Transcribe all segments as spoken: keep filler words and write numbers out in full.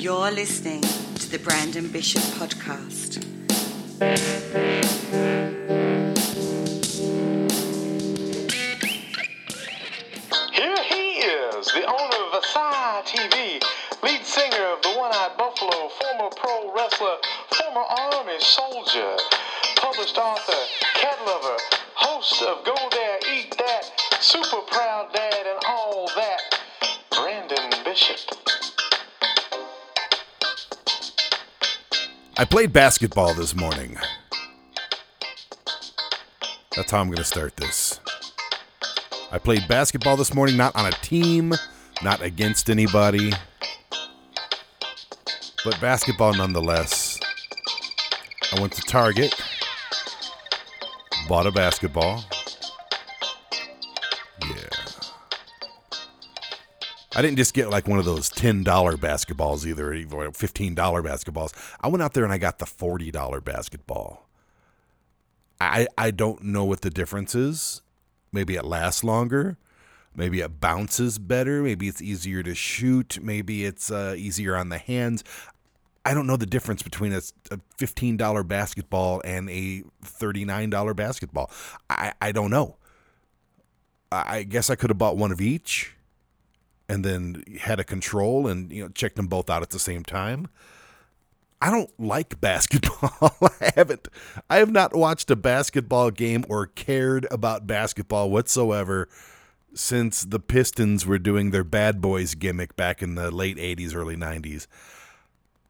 You're listening to the Brandon Bishop Podcast. Here he is, the owner of Asai T V, lead singer of the One-Eyed Buffalo, former pro wrestler, former Army soldier, published author, cat lover, host of Go There, Eat That, super proud dad, and all that, Brandon Bishop. I played basketball this morning. That's how I'm going to start this. I played basketball this morning, not on a team, not against anybody, but basketball nonetheless. I went to Target, bought a basketball. Yeah. I didn't just get like one of those ten dollars basketballs either, even fifteen dollars basketballs. I went out there and I got the forty dollars basketball. I I don't know what the difference is. Maybe it lasts longer. Maybe it bounces better. Maybe it's easier to shoot. Maybe it's uh, easier on the hands. I don't know the difference between a, a fifteen dollars basketball and a thirty-nine dollars basketball. I, I don't know. I, I guess I could have bought one of each. And then had a control and, you know, checked them both out at the same time. I don't like basketball. I haven't, I have not watched a basketball game or cared about basketball whatsoever since the Pistons were doing their bad boys gimmick back in the late eighties, early nineties.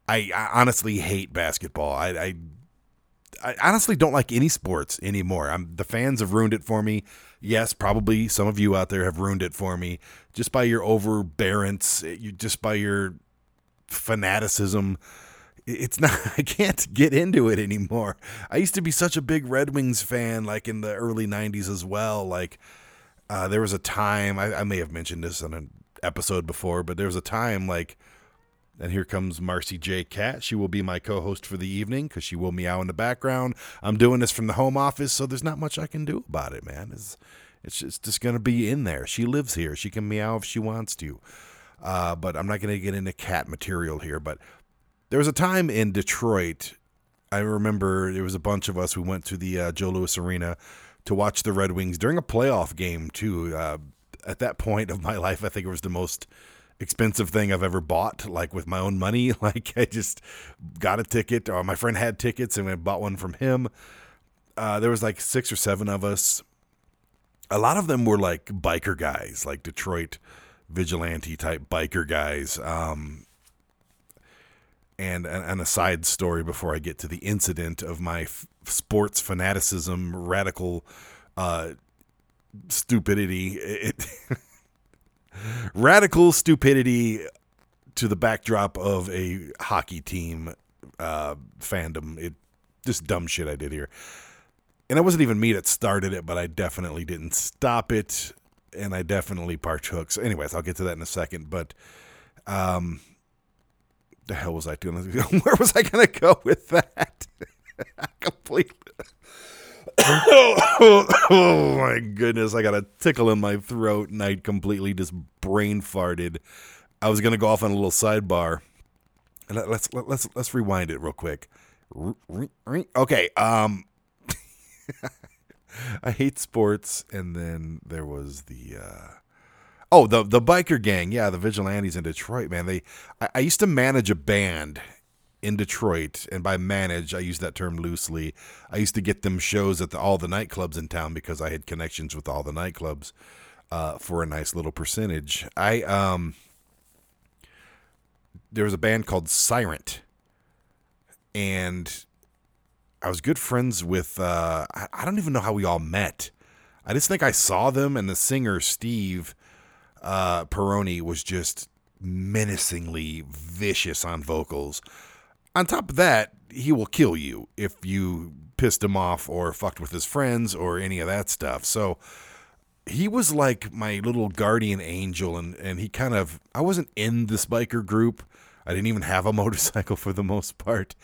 I, I honestly hate basketball. I, I, I honestly don't like any sports anymore. I'm, the fans have ruined it for me. Yes, probably some of you out there have ruined it for me just by your overbearance, you, just by your fanaticism. It's not, I can't get into it anymore. I used to be such a big Red Wings fan, like in the early nineties as well. Like uh, there was a time, I, I may have mentioned this on an episode before, but there was a time like, and here comes Marcy J. Cat. She will be my co-host for the evening because she will meow in the background. I'm doing this from the home office, so there's not much I can do about it, man. It's it's just, it's just going to be in there. She lives here. She can meow if she wants to. Uh, but I'm not going to get into cat material here. But there was a time in Detroit, I remember there was a bunch of us who went to the uh, Joe Louis Arena to watch the Red Wings during a playoff game, too. Uh, at that point of my life, I think it was the most expensive thing I've ever bought, like with my own money. Like I just got a ticket, or my friend had tickets and I bought one from him. Uh, there was like six or seven of us. A lot of them were like biker guys, like Detroit vigilante type biker guys. Um, and, and a side story before I get to the incident of my f- sports fanaticism, radical uh, stupidity. It, it Radical stupidity to the backdrop of a hockey team uh, fandom. It just dumb shit I did here. And it wasn't even me that started it, but I definitely didn't stop it. And I definitely partook. So anyways, I'll get to that in a second. But um, the hell was I doing? Where was I going to go with that? I completely... Oh my goodness, I got a tickle in my throat and I completely just brain farted. I was going to go off on a little sidebar. Let's let's let's rewind it real quick. Okay, um I hate sports, and then there was the uh Oh, the the biker gang. Yeah, the vigilantes in Detroit, man. They I, I used to manage a band in Detroit, and by manage, I use that term loosely. I used to get them shows at the, all the nightclubs in town because I had connections with all the nightclubs uh, for a nice little percentage. I um, there was a band called Syrent, and I was good friends with, uh, I, I don't even know how we all met. I just think I saw them, and the singer, Steve uh, Peroni, was just menacingly vicious on vocals. On top of that, he will kill you if you pissed him off or fucked with his friends or any of that stuff. So he was like my little guardian angel, and, and he kind of, I wasn't in this biker group. I didn't even have a motorcycle for the most part.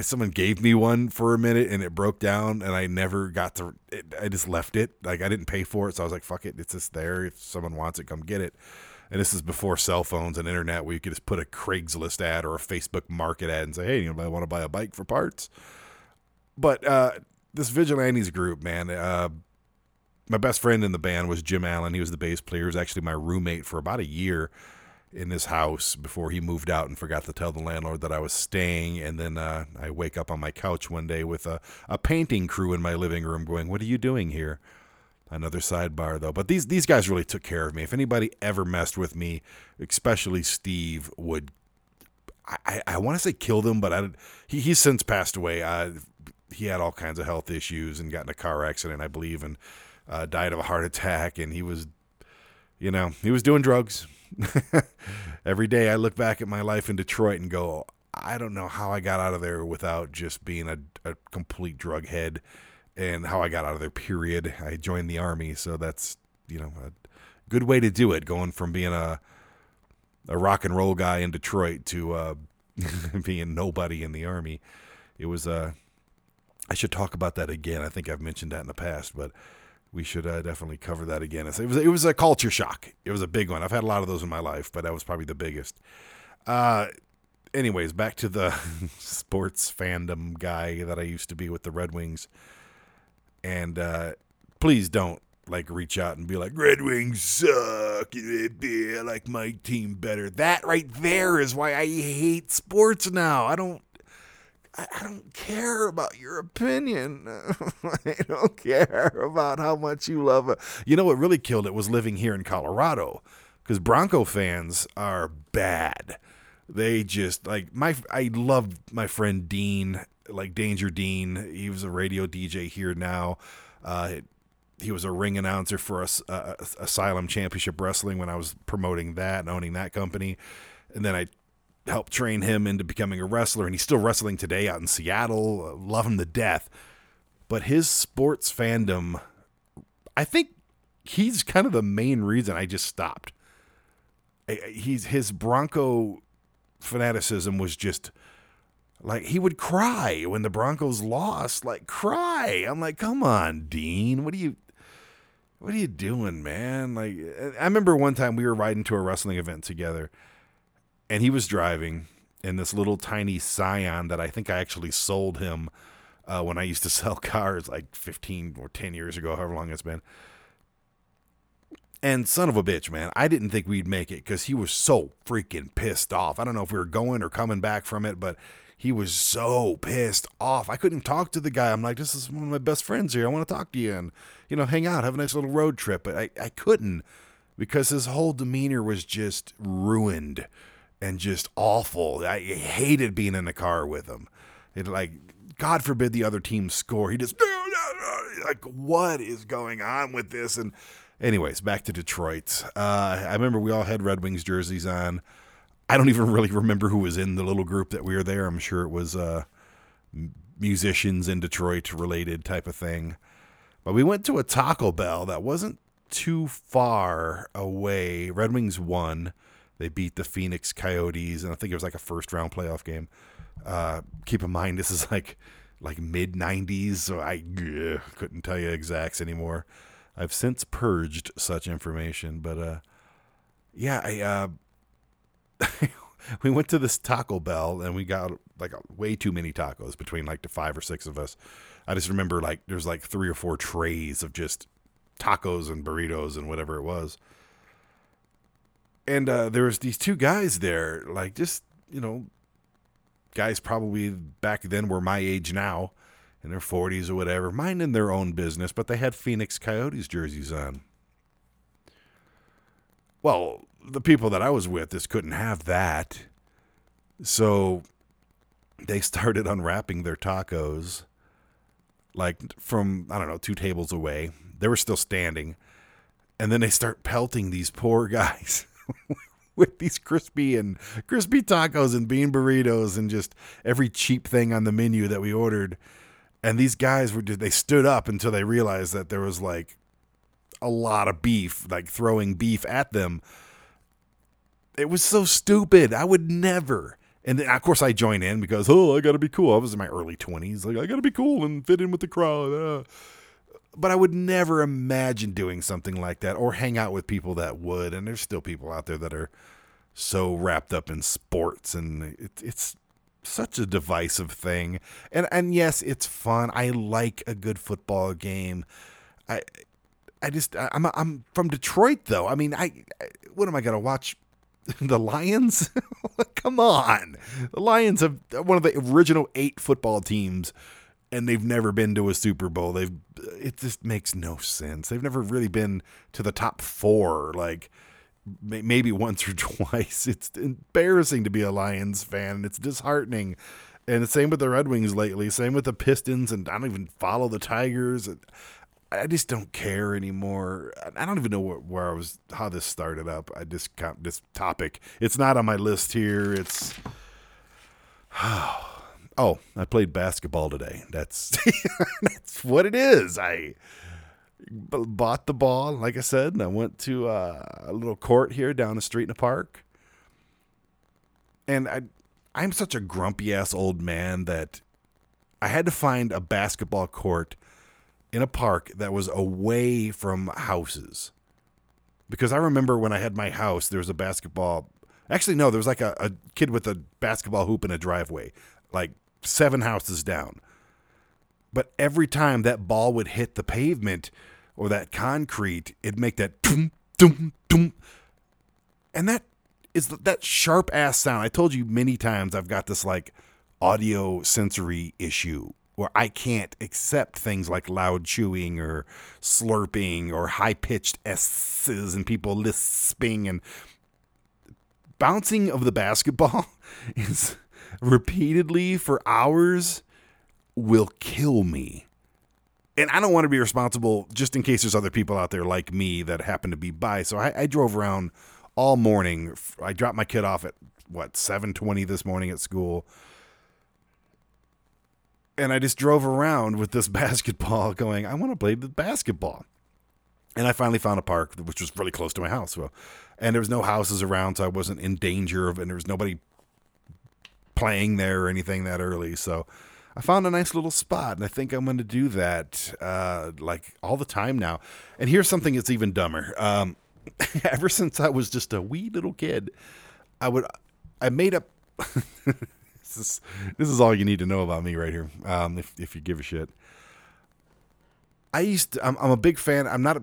Someone gave me one for a minute and it broke down and I never got to, it, I just left it. Like I didn't pay for it. So I was like, fuck it. It's just there. If someone wants it, come get it. And this is before cell phones and internet, where you could just put a Craigslist ad or a Facebook market ad and say, hey, anybody want to buy a bike for parts? But uh, this Vigilantes group, man, uh, my best friend in the band was Jim Allen. He was the bass player. He was actually my roommate for about a year in this house before he moved out and forgot to tell the landlord that I was staying. And then uh, I wake up on my couch one day with a, a painting crew in my living room going, what are you doing here? Another sidebar, though. But these these guys really took care of me. If anybody ever messed with me, especially Steve, would, I, I, I want to say kill them, but I, he, he's since passed away. I, he had all kinds of health issues and got in a car accident, I believe, and uh, died of a heart attack. And he was, you know, he was doing drugs. Every day I look back at my life in Detroit and go, I don't know how I got out of there without just being a, a complete drug head. And how I got out of there, period. I joined the Army, so that's, you know, a good way to do it, going from being a a rock and roll guy in Detroit to uh, being nobody in the Army. It was, uh, I should talk about that again. I think I've mentioned that in the past, but we should uh, definitely cover that again. It was, it was a culture shock. It was a big one. I've had a lot of those in my life, but that was probably the biggest. Uh, anyways, back to the sports fandom guy that I used to be with the Red Wings. And uh, please don't, like, reach out and be like, Red Wings suck. I like my team better. That right there is why I hate sports now. I don't I, I don't care about your opinion. I don't care about how much you love it. You know what really killed it was living here in Colorado, because Bronco fans are bad. They just, like, my I love my friend Dean, like Danger Dean. He was a radio D J here now. Uh, he was a ring announcer for us, uh, Asylum Championship Wrestling, when I was promoting that and owning that company. And then I helped train him into becoming a wrestler, and he's still wrestling today out in Seattle. Uh, love him to death. But his sports fandom, I think he's kind of the main reason I just stopped. He's his Bronco fanaticism was just, like, he would cry when the Broncos lost, like, cry. I'm like, come on, Dean, what are you, what are you doing, man? Like, I remember one time we were riding to a wrestling event together, and he was driving in this little tiny Scion that I think I actually sold him uh, when I used to sell cars, like fifteen or ten years ago, however long it's been. And son of a bitch, man, I didn't think we'd make it because he was so freaking pissed off. I don't know if we were going or coming back from it, but he was so pissed off. I couldn't talk to the guy. I'm like, this is one of my best friends here. I want to talk to you and, you know, hang out, have a nice little road trip. But I, I couldn't, because his whole demeanor was just ruined and just awful. I hated being in the car with him. It, like, God forbid the other team score. He just, like, what is going on with this? And anyways, back to Detroit. Uh, I remember we all had Red Wings jerseys on. I don't even really remember who was in the little group that we were there. I'm sure it was uh, musicians in Detroit related type of thing. But we went to a Taco Bell that wasn't too far away. Red Wings won. They beat the Phoenix Coyotes, and I think it was like a first round playoff game. Uh, keep in mind, this is like like mid nineties, so I ugh, couldn't tell you exacts anymore. I've since purged such information, but uh, yeah, I... Uh, we went to this Taco Bell, and we got like a, way too many tacos between like the five or six of us. I just remember, like, there's like three or four trays of just tacos and burritos and whatever it was. And uh, there was these two guys there, like, just, you know, guys probably back then were my age now, in their forties or whatever, minding their own business, but they had Phoenix Coyotes jerseys on. Well, the people that I was with just couldn't have that. So they started unwrapping their tacos, like, from, I don't know, two tables away. They were still standing. And then they start pelting these poor guys with these crispy and crispy tacos and bean burritos and just every cheap thing on the menu that we ordered. And these guys were, they stood up until they realized that there was, like, a lot of beef, like throwing beef at them. It was so stupid. I would never. And then, of course, I join in because, oh, I got to be cool. I was in my early twenties. Like, I got to be cool and fit in with the crowd. Uh, But I would never imagine doing something like that or hang out with people that would. And there's still people out there that are so wrapped up in sports, and it, it's such a divisive thing. And and yes, it's fun. I like a good football game. I I just I'm I'm from Detroit though. I mean, I, I what am I gonna watch? The Lions? Come on. The Lions are one of the original eight football teams, and they've never been to a Super Bowl. They've it just makes no sense. They've never really been to the top four, like maybe once or twice. It's embarrassing to be a Lions fan, and it's disheartening. And the same with the Red Wings lately, same with the Pistons, and I don't even follow the Tigers. I just don't care anymore. I don't even know what, where I was, how this started up. I just this topic. It's not on my list here. It's oh, I played basketball today. That's that's what it is. I bought the ball, like I said, and I went to uh, a little court here down the street in the park. And I, I'm such a grumpy ass old man that I had to find a basketball court in a park that was away from houses. Because I remember when I had my house, there was a basketball. Actually, no, there was like a, a kid with a basketball hoop in a driveway, like seven houses down. But every time that ball would hit the pavement or that concrete, it'd make that doom, doom, doom. And that is that sharp ass sound. I told you many times I've got this like audio sensory issue, where I can't accept things like loud chewing or slurping or high-pitched S's and people lisping. And bouncing of the basketball is repeatedly for hours will kill me. And I don't want to be responsible just in case there's other people out there like me that happen to be by. So I, I drove around all morning. I dropped my kid off at, what, seven twenty this morning at school. And I just drove around with this basketball going, I want to play the basketball. And I finally found a park, which was really close to my house. Well, and there was no houses around, so I wasn't in danger of, and there was nobody playing there or anything that early. So I found a nice little spot, and I think I'm going to do that uh, like all the time now. And here's something that's even dumber. Um, ever since I was just a wee little kid, I would, I made up... This is, this is all you need to know about me right here. Um, if, if you give a shit, I used to, I'm, I'm a big fan. I'm not a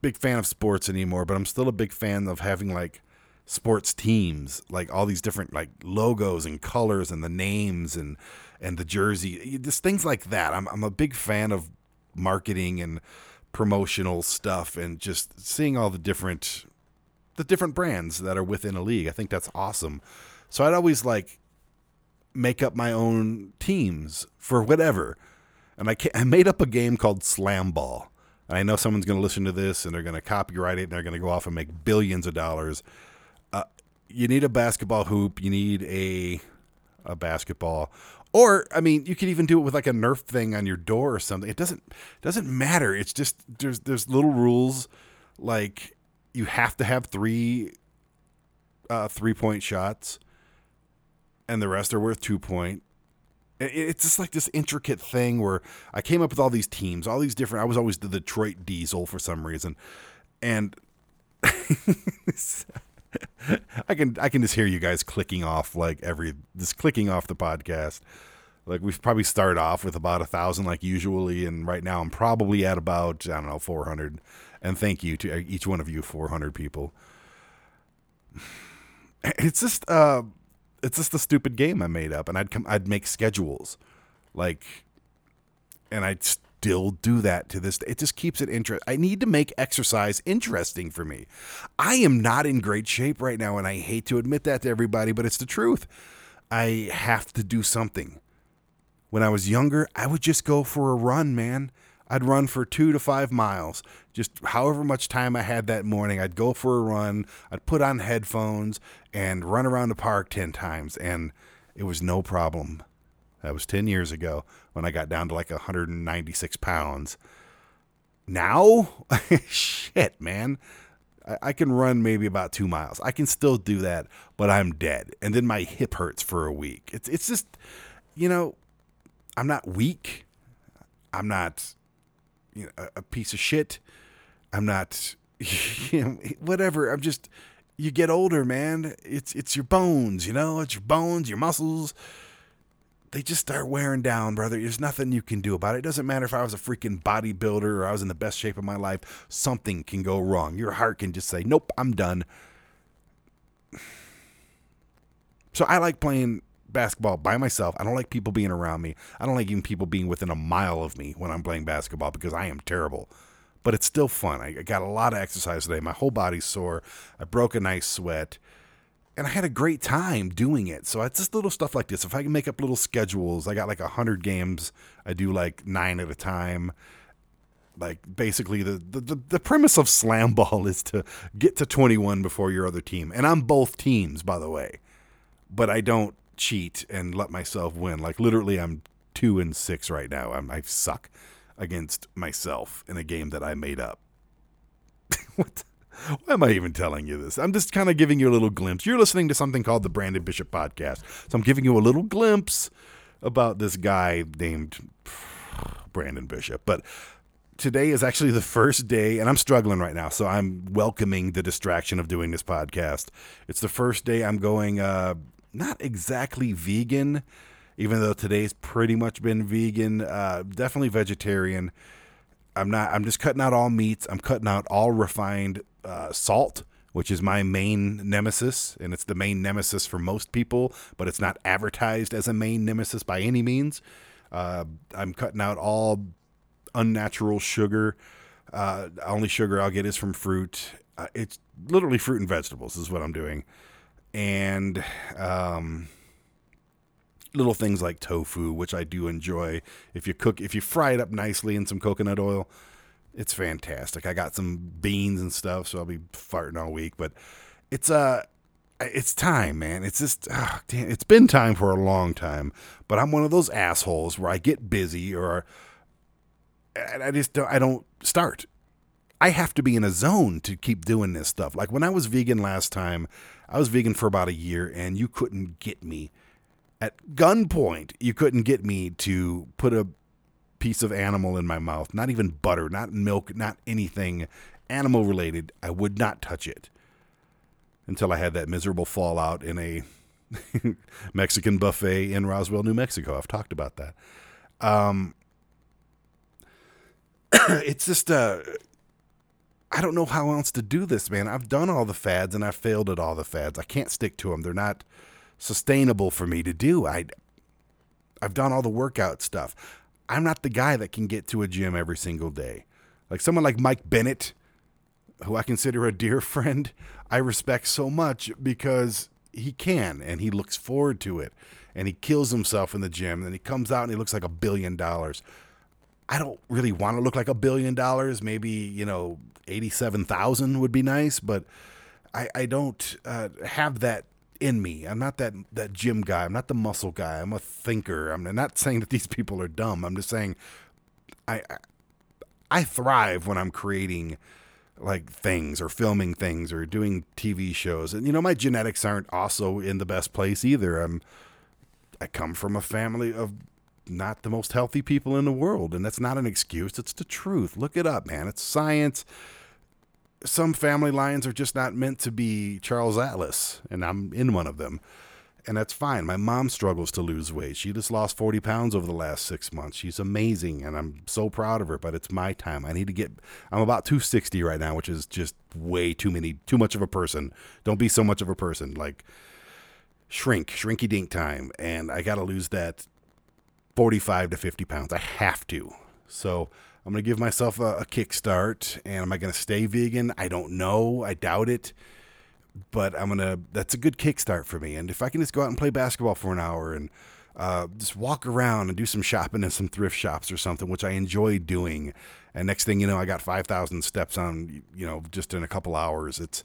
big fan of sports anymore, but I'm still a big fan of having like sports teams, like all these different like logos and colors and the names and, and the jersey, just things like that. I'm, I'm a big fan of marketing and promotional stuff and just seeing all the different, the different brands that are within a league. I think that's awesome. So I'd always like, make up my own teams for whatever. And I, I made up a game called Slam Ball. And I know someone's going to listen to this and they're going to copyright it and they're going to go off and make billions of dollars. Uh, you need a basketball hoop. You need a a basketball. Or, I mean, you could even do it with like a Nerf thing on your door or something. It doesn't doesn't matter. It's just there's there's little rules. Like you have to have three uh, three-point shots. And the rest are worth two point. It's just like this intricate thing where I came up with all these teams, all these different, I was always the Detroit Diesel for some reason. And I can, I can just hear you guys clicking off, like every, just clicking off the podcast. Like we've probably started off with about a thousand, like usually. And right now I'm probably at about, I don't know, four hundred. And thank you to each one of you, four hundred people. It's just, uh, It's just the stupid game I made up, and I'd come, I'd make schedules, like, and I'd still do that to this day. It just keeps it interest. I need to make exercise interesting for me. I am not in great shape right now, and I hate to admit that to everybody, but it's the truth. I have to do something. When I was younger, I would just go for a run, man. I'd run for two to five miles, just however much time I had that morning. I'd go for a run. I'd put on headphones and run around the park ten times, and it was no problem. That was ten years ago when I got down to like one hundred ninety-six pounds. Now, shit, man, I, I can run maybe about two miles. I can still do that, but I'm dead. And then my hip hurts for a week. It's it's just, you know, I'm not weak. I'm not you know, a piece of shit. I'm not, you know, whatever. I'm just, you get older, man. It's it's your bones, you know. It's your bones, your muscles. They just start wearing down, brother. There's nothing you can do about it. It doesn't matter if I was a freaking bodybuilder or I was in the best shape of my life. Something can go wrong. Your heart can just say, nope, I'm done. So I like playing basketball by myself. I don't like people being around me. I don't like even people being within a mile of me when I'm playing basketball because I am terrible. But it's still fun. I got a lot of exercise today. My whole body's sore. I broke a nice sweat. And I had a great time doing it. So it's just little stuff like this. If I can make up little schedules, I got like one hundred games. I do like nine at a time. Like basically the, the, the premise of slam ball is to get to twenty-one before your other team. And I'm both teams, by the way. But I don't cheat and let myself win. Like literally I'm two and six right now. I'm, I suck against myself in a game that I made up. What the? Why am I even telling you this? I'm just kind of giving you a little glimpse. You're listening to something called the Brandon Bishop Podcast. So I'm giving you a little glimpse about this guy named Brandon Bishop. But today is actually the first day, and I'm struggling right now, so I'm welcoming the distraction of doing this podcast. It's the first day I'm going uh, not exactly vegan, even though today's pretty much been vegan, uh, definitely vegetarian. I'm not. I'm just cutting out all meats. I'm cutting out all refined uh, salt, which is my main nemesis, and it's the main nemesis for most people. But it's not advertised as a main nemesis by any means. Uh, I'm cutting out all unnatural sugar. Uh, the only sugar I'll get is from fruit. Uh, it's literally fruit and vegetables is what I'm doing, and um, little things like tofu, which I do enjoy. If you cook, if you fry it up nicely in some coconut oil, it's fantastic. I got some beans and stuff, so I'll be farting all week. But it's uh, it's time, man. It's just, oh, damn, it's been time for a long time. But I'm one of those assholes where I get busy or I just don't, I don't start. I have to be in a zone to keep doing this stuff. Like when I was vegan last time, I was vegan for about a year, and you couldn't get me. At gunpoint, you couldn't get me to put a piece of animal in my mouth, not even butter, not milk, not anything animal related. I would not touch it until I had that miserable fallout in a Mexican buffet in Roswell, New Mexico. I've talked about that. Um, it's just, uh, I don't know how else to do this, man. I've done all the fads and I failed at all the fads. I can't stick to them. They're not sustainable for me to do. I, I've done all the workout stuff. I'm not the guy that can get to a gym every single day. Like someone like Mike Bennett, who I consider a dear friend, I respect so much because he can and he looks forward to it and he kills himself in the gym and he comes out and he looks like a billion dollars. I don't really want to look like a billion dollars. Maybe, you know, eighty-seven thousand would be nice, but I, I don't uh, have that in me. I'm not that that gym guy. I'm not the muscle guy. I'm a thinker. I'm not saying that these people are dumb. I'm just saying I I, I thrive when I'm creating like things or filming things or doing T V shows. And you know, my genetics aren't also in the best place either. I'm I come from a family of not the most healthy people in the world, and that's not an excuse. It's the truth. Look it up, man. It's science. Some family lines are just not meant to be Charles Atlas, and I'm in one of them, and that's fine. My mom struggles to lose weight. She just lost forty pounds over the last six months. She's amazing, and I'm so proud of her, but it's my time. I need to get, I'm about two sixty right now, which is just way too many, too much of a person. Don't be so much of a person. Like shrink, shrinky dink time, and I got to lose that forty-five to fifty pounds. I have to. So I'm going to give myself a, a kickstart, and am I going to stay vegan? I don't know. I doubt it, but I'm going to, that's a good kickstart for me. And if I can just go out and play basketball for an hour and uh, just walk around and do some shopping in some thrift shops or something, which I enjoy doing. And next thing you know, I got five thousand steps on, you know, just in a couple hours. It's,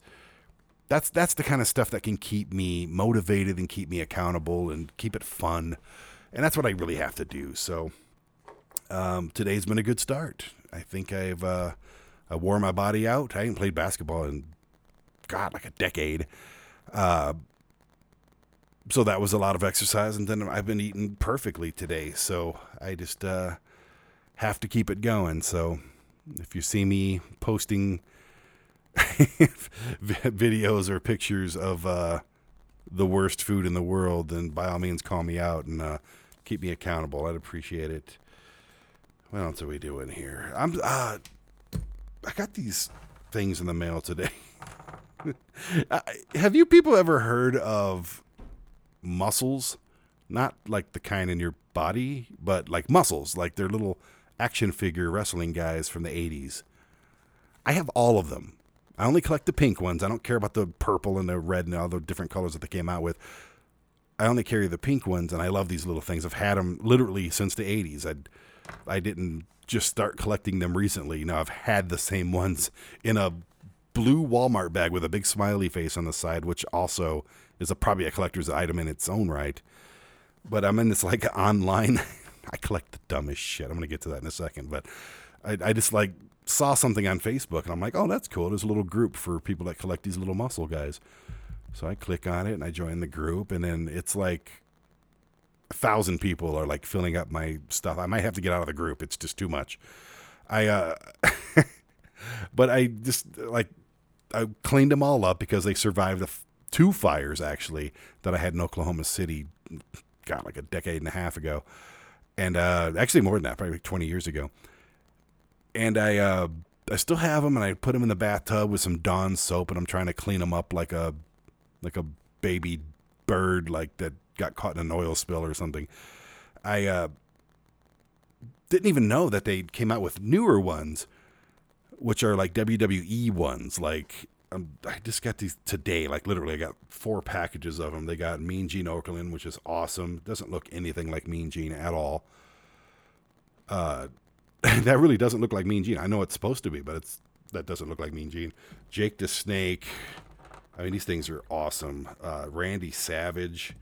that's, that's the kind of stuff that can keep me motivated and keep me accountable and keep it fun. And that's what I really have to do. So Um, today's been a good start. I think I've, uh, I wore my body out. I ain't played basketball in, God, like a decade. Uh, so that was a lot of exercise, and then I've been eating perfectly today. So I just, uh, have to keep it going. So If you see me posting videos or pictures of uh, the worst food in the world, then by all means call me out and uh, keep me accountable. I'd appreciate it. What else are we doing here? I'm uh, I got these things in the mail today. I, have you people ever heard of mussels? Not like the kind in your body, but like mussels, like they're little action figure wrestling guys from the eighties. I have all of them. I only collect the pink ones. I don't care about the purple and the red and all the different colors that they came out with. I only carry the pink ones, and I love these little things. I've had them literally since the eighties. I I didn't just start collecting them recently. No, I've had the same ones in a blue Walmart bag with a big smiley face on the side, which also is a, probably a collector's item in its own right. But I'm in this like online, I collect the dumbest shit. I'm going to get to that in a second. But I, I just like saw something on Facebook and I'm like, oh, that's cool. There's a little group for people that collect these little muscle guys. So I click on it and I join the group, and then it's like a thousand people are like filling up my stuff. I might have to get out of the group. It's just too much. I, uh, but I just like, I cleaned them all up because they survived the f- two fires actually that I had in Oklahoma City. God, like a decade and a half ago. And uh, actually more than that, probably like twenty years ago. And I uh, I still have them, and I put them in the bathtub with some Dawn soap, and I'm trying to clean them up like a like a baby bird like that got caught in an oil spill or something. I uh, didn't even know that they came out with newer ones, which are like W W E ones. Like um, I just got these today. Like literally I got four packages of them. They got Mean Gene Okerlund, which is awesome. Doesn't look anything like Mean Gene at all. Uh, that really doesn't look like Mean Gene. I know it's supposed to be, but it's that doesn't look like Mean Gene. Jake the Snake. I mean, these things are awesome. Uh, Randy Savage,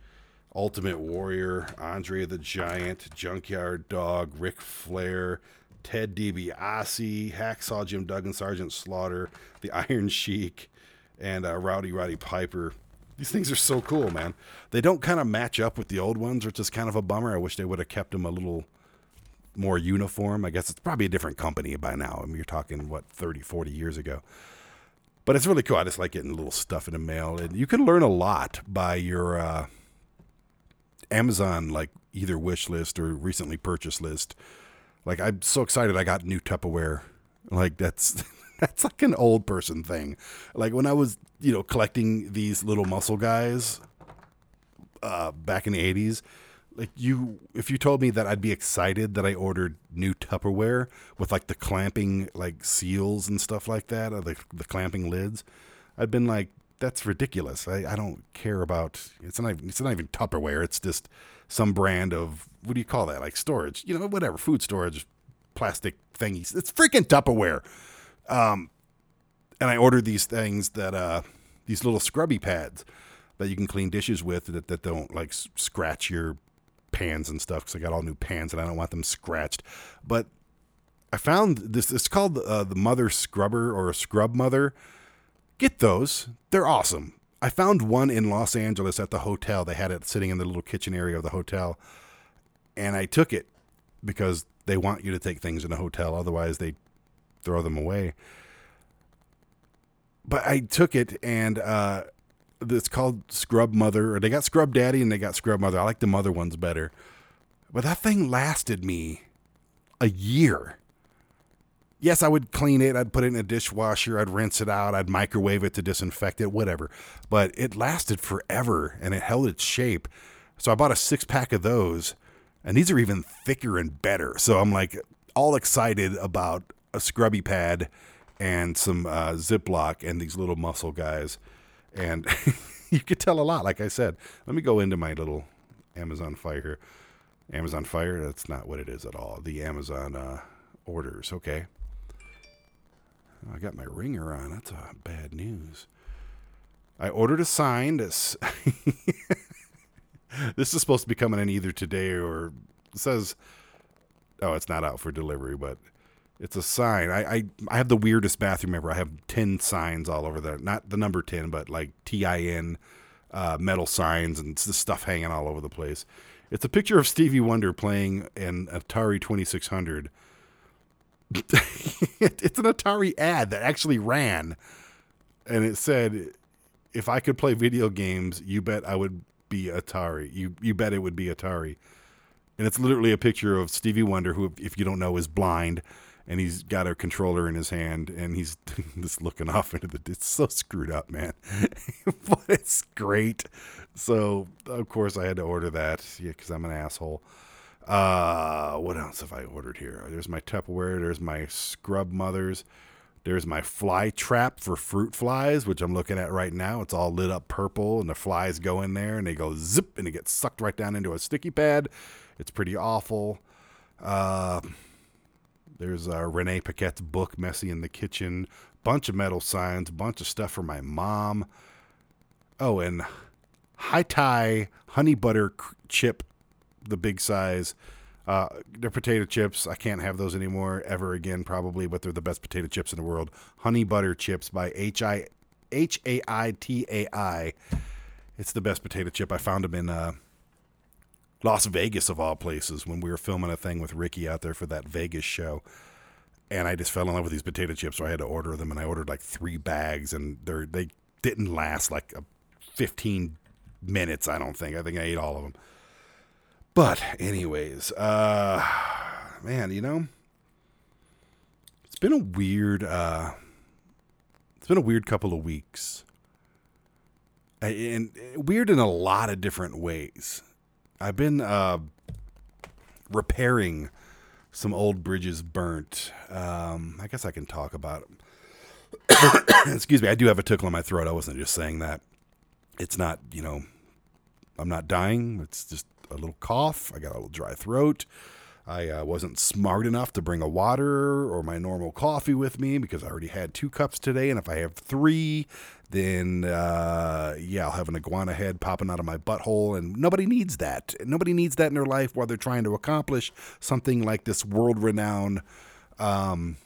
Ultimate Warrior, Andre the Giant, Junkyard Dog, Ric Flair, Ted DiBiase, Hacksaw Jim Duggan, Sergeant Slaughter, the Iron Sheik, and uh, Rowdy Roddy Piper. These things are so cool, man. They don't kind of match up with the old ones, which is kind of a bummer. I wish they would have kept them a little more uniform. I guess it's probably a different company by now. I mean, you're talking, what, thirty, forty years ago. But it's really cool. I just like getting little stuff in the mail. And you can learn a lot by your uh, Amazon, like either wish list or recently purchased list. Like, I'm so excited I got new Tupperware. Like, that's that's like an old person thing. Like, when I was, you know, collecting these little muscle guys uh, back in the eighties, like, you, if you told me that I'd be excited that I ordered new Tupperware with, like, the clamping, like, seals and stuff like that, or the, the clamping lids, I'd been like, that's ridiculous. I, I don't care about, it's not, it's not even Tupperware, it's just some brand of, what do you call that? Like storage, you know, whatever, food storage, plastic thingies. It's freaking Tupperware. Um, and I ordered these things that, uh, these little scrubby pads that you can clean dishes with that, that don't like scratch your pans and stuff. Cause I got all new pans and I don't want them scratched, but I found this, it's called uh, the Mother Scrubber or a Scrub Mother. Get those. They're awesome. I found one in Los Angeles at the hotel. They had it sitting in the little kitchen area of the hotel. And I took it because they want you to take things in a hotel. Otherwise, they throw them away. But I took it, and uh, it's called Scrub Mother. Or they got Scrub Daddy and they got Scrub Mother. I like the mother ones better. But that thing lasted me a year. Yes, I would clean it. I'd put it in a dishwasher. I'd rinse it out. I'd microwave it to disinfect it, whatever. But it lasted forever, and it held its shape. So I bought a six-pack of those. And these are even thicker and better. So I'm like all excited about a scrubby pad and some uh, Ziploc and these little muscle guys. And you could tell a lot, like I said. Let me go into my little Amazon Fire here. Amazon Fire, that's not what it is at all. The Amazon uh, orders, okay. I got my ringer on. That's uh, bad news. I ordered a sign that's... This is supposed to be coming in either today or it says, oh, it's not out for delivery, but it's a sign. I, I, I have the weirdest bathroom ever. I have ten signs all over there. Not the number ten, but like T I N uh, metal signs and this stuff hanging all over the place. It's a picture of Stevie Wonder playing an Atari twenty-six hundred It's an Atari ad that actually ran, and it said, "If I could play video games, you bet I would be Atari. You you bet it would be Atari." And it's literally a picture of Stevie Wonder, who, if you don't know, is blind, and he's got a controller in his hand, and he's just looking off into the. It's so screwed up, man, but it's great. So of course I had to order that, yeah, because I'm an asshole. Uh, what else have I ordered here? There's my Tupperware. There's my Scrub Mothers. There's my fly trap for fruit flies, which I'm looking at right now. It's all lit up purple, and the flies go in there, and they go zip, and it gets sucked right down into a sticky pad. It's pretty awful. Uh, there's uh, Renee Paquette's book, Messy in the Kitchen. Bunch of metal signs. Bunch of stuff for my mom. Oh, and High Tie Honey Butter Chip, the big size. Uh, they're potato chips. I can't have those anymore ever again, probably, but they're the best potato chips in the world. Honey Butter Chips by H I H A I T A I. It's the best potato chip. I found them in uh, Las Vegas, of all places, when we were filming a thing with Ricky out there for that Vegas show. And I just fell in love with these potato chips, so I had to order them, and I ordered like three bags, and they they didn't last like fifteen minutes, I don't think. I think I ate all of them. But anyways, uh, man, you know, it's been a weird, uh, it's been a weird couple of weeks, and weird in a lot of different ways. I've been uh, repairing some old bridges burnt. Um, I guess I can talk about it. Excuse me. I do have a tickle in my throat. I wasn't just saying that. It's not, you know, I'm not dying. It's just a little cough. I got a little dry throat. I uh, wasn't smart enough to bring a water or my normal coffee with me because I already had two cups today. And if I have three, then uh, yeah, I'll have an iguana head popping out of my butthole. And nobody needs that. Nobody needs that in their life while they're trying to accomplish something like this world-renowned, um,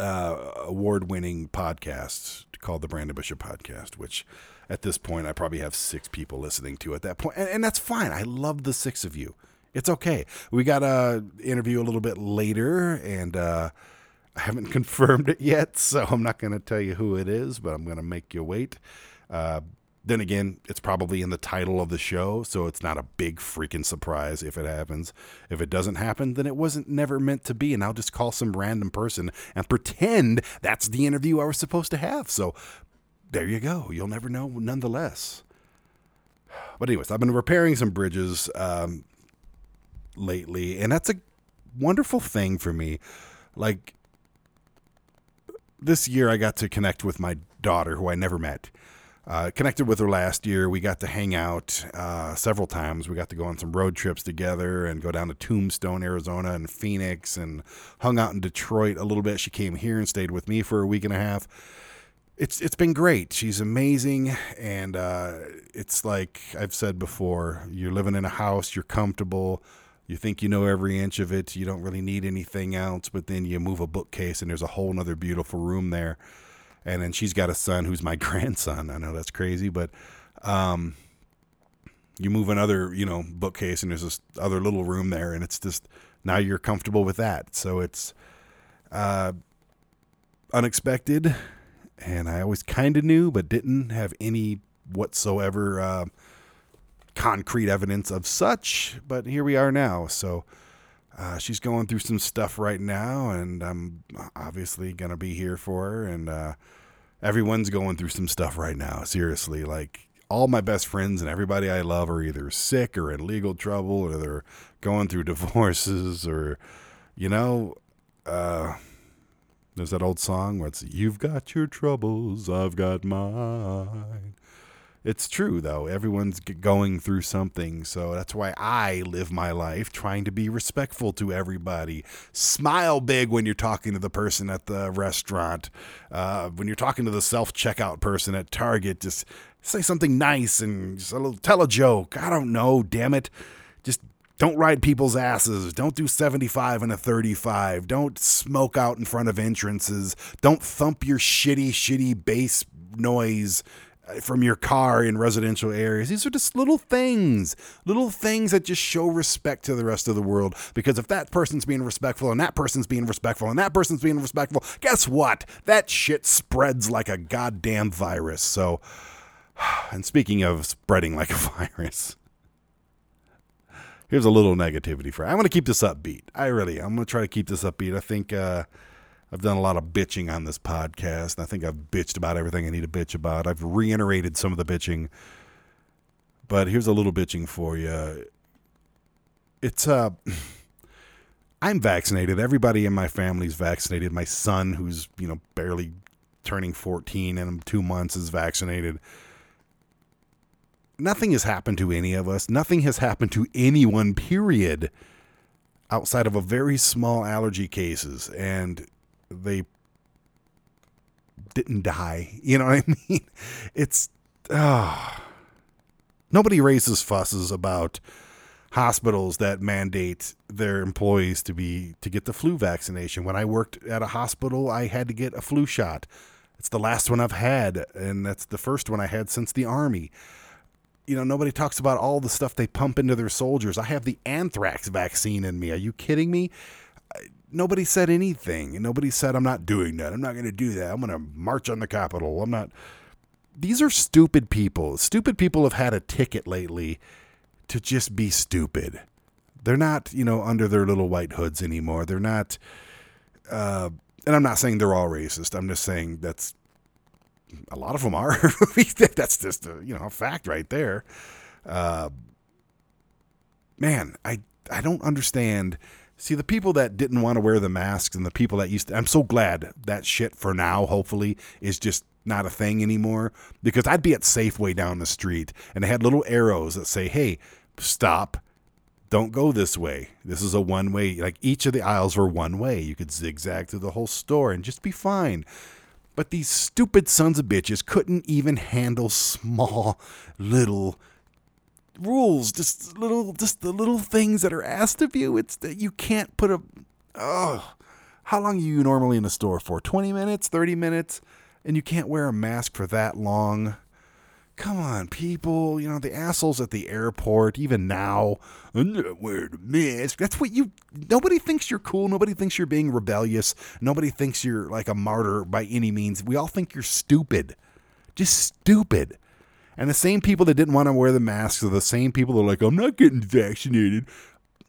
uh, award-winning podcast called the Brandon Bishop Podcast, which at this point, I probably have six people listening to at that point. And, and that's fine. I love the six of you. It's okay. We got an interview a little bit later, and uh, I haven't confirmed it yet, so I'm not going to tell you who it is, but I'm going to make you wait. Uh, then again, it's probably in the title of the show, so it's not a big freaking surprise if it happens. If it doesn't happen, then it wasn't never meant to be, and I'll just call some random person and pretend that's the interview I was supposed to have. So there you go. You'll never know nonetheless. But anyways, I've been repairing some bridges um, lately, and that's a wonderful thing for me. Like, this year I got to connect with my daughter, who I never met. Uh, connected with her last year. We got to hang out uh, several times. We got to go on some road trips together and go down to Tombstone, Arizona, and Phoenix, and hung out in Detroit a little bit. She came here and stayed with me for a week and a half. It's it's been great. She's amazing, and uh, it's like I've said before, you're living in a house, you're comfortable, you think you know every inch of it, you don't really need anything else, but then you move a bookcase, and there's a whole other beautiful room there. And then she's got a son who's my grandson. I know that's crazy, but um, you move another, you know, bookcase, and there's this other little room there, and it's just, now you're comfortable with that. So it's uh, unexpected. And I always kind of knew, but didn't have any whatsoever uh, concrete evidence of such. But here we are now. So uh, she's going through some stuff right now, and I'm obviously going to be here for her. And uh, everyone's going through some stuff right now. Seriously, like all my best friends and everybody I love are either sick or in legal trouble, or they're going through divorces, or, you know, uh, there's that old song where it's, you've got your troubles, I've got mine. It's true, though. Everyone's going through something, so that's why I live my life trying to be respectful to everybody. Smile big when you're talking to the person at the restaurant. Uh, when you're talking to the self-checkout person at Target, just say something nice and just a little, tell a joke. I don't know, damn it. Just don't ride people's asses. Don't do seventy-five and a thirty-five. Don't smoke out in front of entrances. Don't thump your shitty, shitty bass noise from your car in residential areas. These are just little things, little things that just show respect to the rest of the world. Because if that person's being respectful and that person's being respectful and that person's being respectful, guess what? That shit spreads like a goddamn virus. So, and speaking of spreading like a virus, here's a little negativity for, I'm going to keep this upbeat. I really, I'm going to try to keep this upbeat. I think, uh, I've done a lot of bitching on this podcast, and I think I've bitched about everything I need to bitch about. I've reiterated some of the bitching, but here's a little bitching for you. It's, uh, I'm vaccinated. Everybody in my family's vaccinated. My son, who's, you know, barely turning fourteen in two months, is vaccinated. Nothing has happened to any of us. Nothing has happened to anyone, period, outside of a very small allergy cases. And they didn't die. You know what I mean? It's, oh, nobody raises fusses about hospitals that mandate their employees to be, to get the flu vaccination. When I worked at a hospital, I had to get a flu shot. It's the last one I've had. And that's the first one I had since the Army. You know, nobody talks about all the stuff they pump into their soldiers. I have the anthrax vaccine in me. Are you kidding me? Nobody said anything. Nobody said, I'm not doing that. I'm not going to do that. I'm going to march on the Capitol. I'm not. These are stupid people. Stupid people have had a ticket lately to just be stupid. They're not, you know, under their little white hoods anymore. They're not. Uh, and I'm not saying they're all racist. I'm just saying that's a lot of them are. That's just, a, you know, a fact right there. Uh, man, I, I don't understand. See, the people that didn't want to wear the masks and the people that used to, I'm so glad that shit for now, hopefully, is just not a thing anymore, because I'd be at Safeway down the street and they had little arrows that say, hey, stop, don't go this way. This is a one way, like each of the aisles were one way. You could zigzag through the whole store and just be fine. But these stupid sons of bitches couldn't even handle small little rules, just little, just the little things that are asked of you. It's that you can't put a, oh, how long are you normally in a store for? twenty minutes, thirty minutes, and you can't wear a mask for that long. Come on, people. You know, the assholes at the airport, even now, I'm not wearing a mask. That's what you, nobody thinks you're cool. Nobody thinks you're being rebellious. Nobody thinks you're like a martyr by any means. We all think you're stupid, just stupid. And the same people that didn't want to wear the masks are the same people that are like, I'm not getting vaccinated.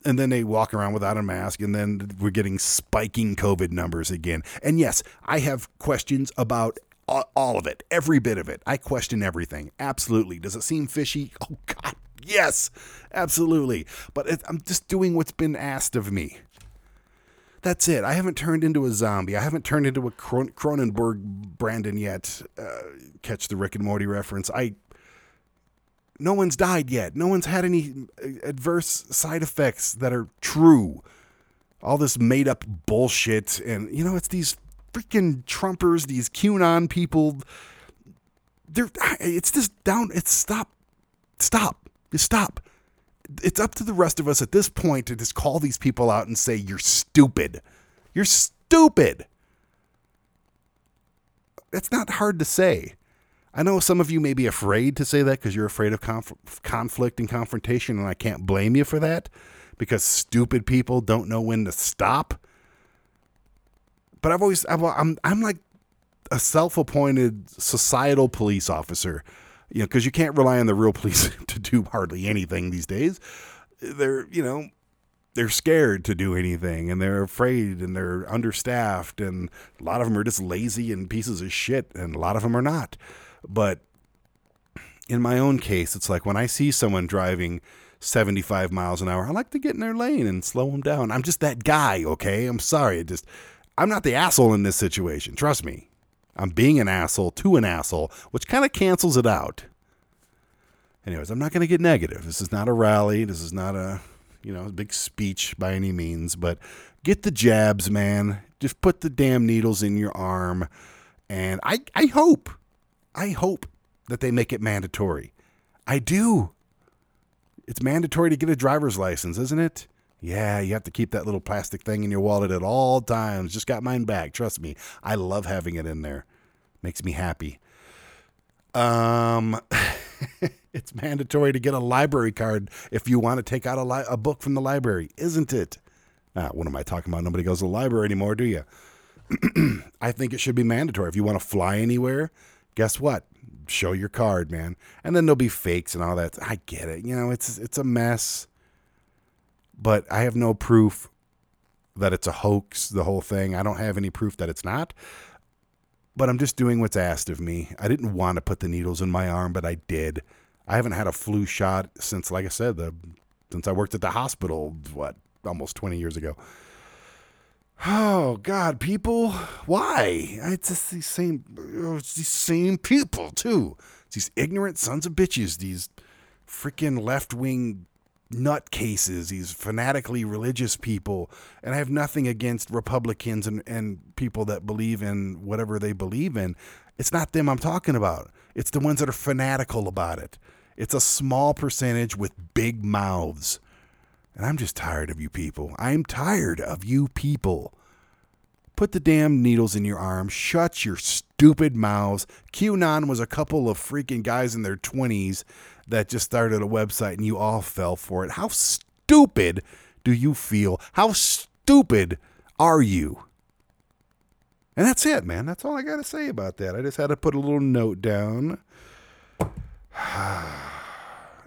And then they walk around without a mask, and then we're getting spiking COVID numbers again. And yes, I have questions about all of it, every bit of it. I question everything. Absolutely. Does it seem fishy? Oh, God, yes, absolutely. But it, I'm just doing what's been asked of me. That's it. I haven't turned into a zombie. I haven't turned into a Cron- Cronenberg Brandon yet. Uh, catch the Rick and Morty reference. I... No one's died yet. No one's had any adverse side effects that are true. All this made up bullshit. And, you know, it's these freaking Trumpers, these QAnon people. They're, it's just down. It's stop. Stop. Just stop. It's up to the rest of us at this point to just call these people out and say, you're stupid. You're stupid. That's not hard to say. I know some of you may be afraid to say that because you're afraid of conf- conflict and confrontation, and I can't blame you for that, because stupid people don't know when to stop. But I've always, I've, I'm, I'm like a self-appointed societal police officer, you know, because you can't rely on the real police to do hardly anything these days. They're, you know, they're scared to do anything, and they're afraid, and they're understaffed, and a lot of them are just lazy and pieces of shit, and a lot of them are not. But in my own case, it's like when I see someone driving seventy-five miles an hour, I like to get in their lane and slow them down. I'm just that guy, okay? I'm sorry. It just, I'm not the asshole in this situation. Trust me. I'm being an asshole to an asshole, which kind of cancels it out. Anyways, I'm not going to get negative. This is not a rally. This is not a, you know, big speech by any means. But get the jabs, man. Just put the damn needles in your arm. And I, I hope... I hope that they make it mandatory. I do. It's mandatory to get a driver's license, isn't it? Yeah, you have to keep that little plastic thing in your wallet at all times. Just got mine back. Trust me. I love having it in there. Makes me happy. Um, it's mandatory to get a library card if you want to take out a, li- a book from the library, isn't it? Ah, what am I talking about? Nobody goes to the library anymore, do you? I think it should be mandatory. If you want to fly anywhere, guess what? Show your card, man. And then there'll be fakes and all that. I get it. You know, it's it's a mess. But I have no proof that it's a hoax, the whole thing. I don't have any proof that it's not. But I'm just doing what's asked of me. I didn't want to put the needles in my arm, but I did. I haven't had a flu shot since, like I said, the since I worked at the hospital, what, almost twenty years ago. Oh, God, people, why? It's just these same, it's these same people, too. It's these ignorant sons of bitches, these freaking left-wing nutcases, these fanatically religious people. And I have nothing against Republicans and, and people that believe in whatever they believe in. It's not them I'm talking about. It's the ones that are fanatical about it. It's a small percentage with big mouths. And I'm just tired of you people. I'm tired of you people. Put the damn needles in your arm. Shut your stupid mouths. QAnon was a couple of freaking guys in their twenties that just started a website and you all fell for it. How stupid do you feel? How stupid are you? And that's it, man. That's all I got to say about that. I just had to put a little note down.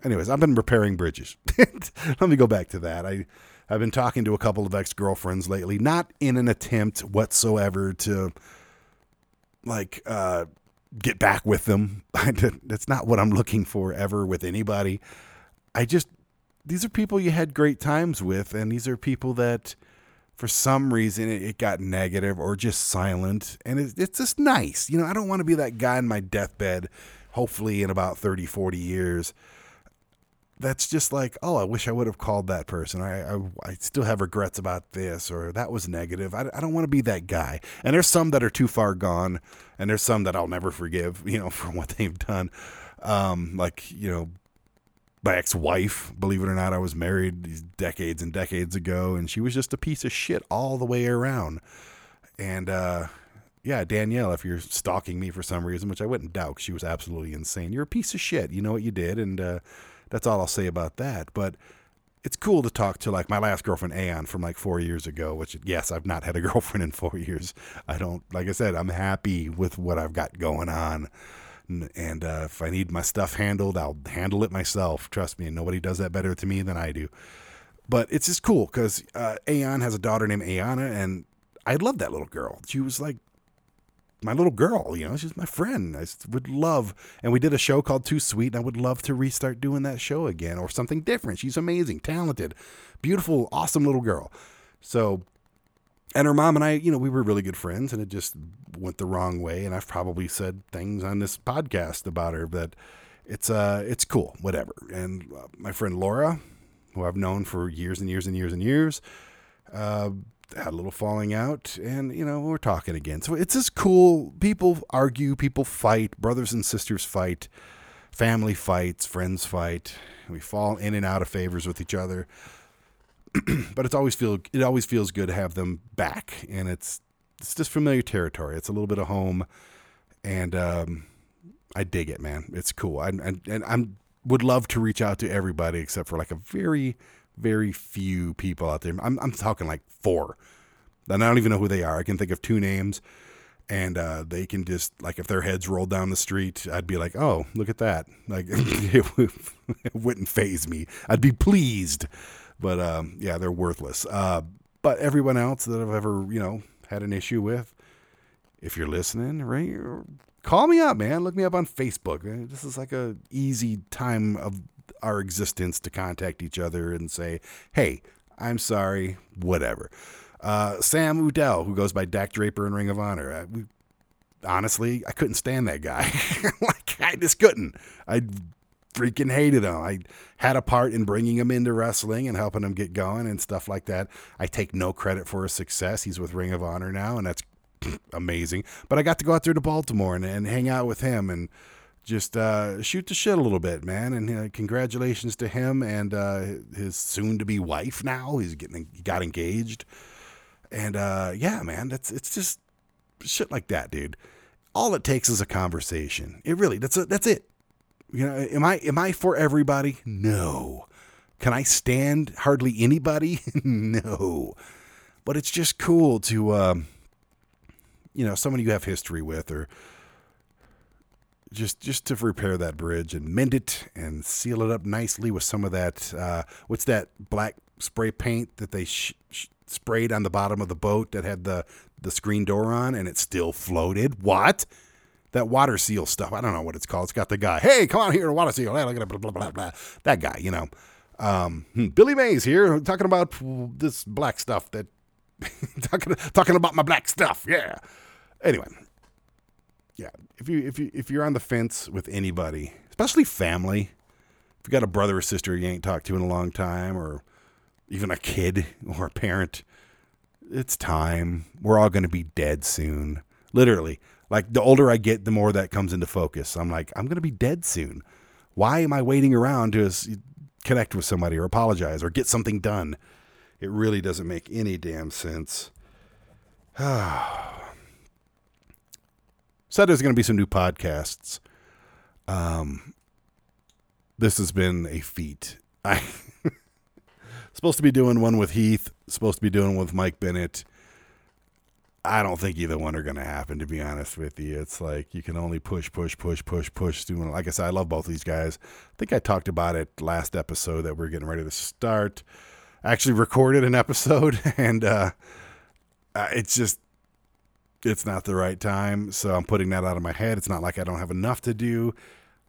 Anyways, I've been repairing bridges. Let me go back to that. I, I've been talking to a couple of ex-girlfriends lately, not in an attempt whatsoever to, like, uh, get back with them. That's not what I'm looking for ever with anybody. I just, these are people you had great times with, and these are people that, for some reason, it, it got negative or just silent, and it, it's just nice. You know, I don't want to be that guy in my deathbed, hopefully in about thirty, forty years, that's just like, oh, I wish I would have called that person. I, I, I still have regrets about this, or that was negative. I, I don't want to be that guy. And there's some that are too far gone, and there's some that I'll never forgive, you know, for what they've done. Um, like, you know, my ex-wife, believe it or not, I was married decades and decades ago, and she was just a piece of shit all the way around. And, uh, yeah, Danielle, if you're stalking me for some reason, which I wouldn't doubt, 'cause she was absolutely insane. You're a piece of shit. You know what you did, and, uh, that's all I'll say about that. But it's cool to talk to, like, my last girlfriend, Aeon, from like four years ago, which, yes, I've not had a girlfriend in four years. I don't, like I said, I'm happy with what I've got going on. And uh, if I need my stuff handled, I'll handle it myself. Trust me. And nobody does that better to me than I do. But it's just cool because uh, Aeon has a daughter named Aeonna, and I love that little girl. She was like, my little girl, you know, she's my friend. I would love, and we did a show called Too Sweet, and I would love to restart doing that show again or something different. She's amazing, talented, beautiful, awesome little girl. So, and her mom and I, you know, we were really good friends, and it just went the wrong way. And I've probably said things on this podcast about her, but it's, uh, it's cool, whatever. And uh, my friend Laura, who I've known for years and years and years and years, uh, had a little falling out, and, you know, we're talking again. So it's just cool. People argue, people fight, brothers and sisters fight, family fights, friends fight. We fall in and out of favors with each other, but it's always feel, it always feels good to have them back. And it's, it's just familiar territory. It's a little bit of home, and, um, I dig it, man. It's cool. I, I, and I'm would love to reach out to everybody except for like a very, very few people out there. I'm, I'm talking like four. And I don't even know who they are. I can think of two names, and uh, they can just, like, if their heads rolled down the street, I'd be like, oh, look at that. Like, it, would, it wouldn't faze me. I'd be pleased. But um, yeah, they're worthless. Uh, but everyone else that I've ever, you know, had an issue with, if you're listening, right, call me up, man. Look me up on Facebook. This is like a easy time of our existence to contact each other and say, hey, I'm sorry, whatever. Uh, Sam Udell, who goes by Dak Draper in Ring of Honor. I, we, honestly, I couldn't stand that guy. Like, I just couldn't. I freaking hated him. I had a part in bringing him into wrestling and helping him get going and stuff like that. I take no credit for his success. He's with Ring of Honor now, and that's amazing. But I got to go out there to Baltimore and, and hang out with him and just uh, shoot the shit a little bit, man. And uh, congratulations to him and uh, his soon-to-be wife now. He's getting he got engaged. And, uh, yeah, man, that's it's just shit like that, dude. all it takes is a conversation. It really, that's a, that's it. You know, am I, am I for everybody? No. Can I stand hardly anybody? No. But it's just cool to, um, you know, someone you have history with, or just, just to repair that bridge and mend it and seal it up nicely with some of that, uh, what's that black spray paint that they sh- sh- sprayed on the bottom of the boat that had the, the screen door on, and it still floated. What? That water seal stuff. I don't know what it's called. It's got the guy, hey, come on here, water seal. Blah, blah, blah, blah. That guy, you know. Um, Billy Mays here, talking about this black stuff that, talking, talking about my black stuff. Yeah. Anyway. Yeah. If you, if you, if you're on the fence with anybody, especially family, if you got a brother or sister you ain't talked to in a long time, or even a kid or a parent, it's time. We're all going to be dead soon. Literally. Like, the older I get, the more that comes into focus. I'm like, I'm going to be dead soon. Why am I waiting around to connect with somebody or apologize or get something done? It really doesn't make any damn sense. So there's going to be some new podcasts. Um, this has been a feat. I supposed to be doing one with Heath. Supposed to be doing one with Mike Bennett. I don't think either one are going to happen, to be honest with you. It's like you can only push, push, push, push, push. Like I said, I love both these guys. I think I talked about it last episode that we're getting ready to start. I actually recorded an episode, and uh, it's just, it's not the right time. So I'm putting that out of my head. It's not like I don't have enough to do.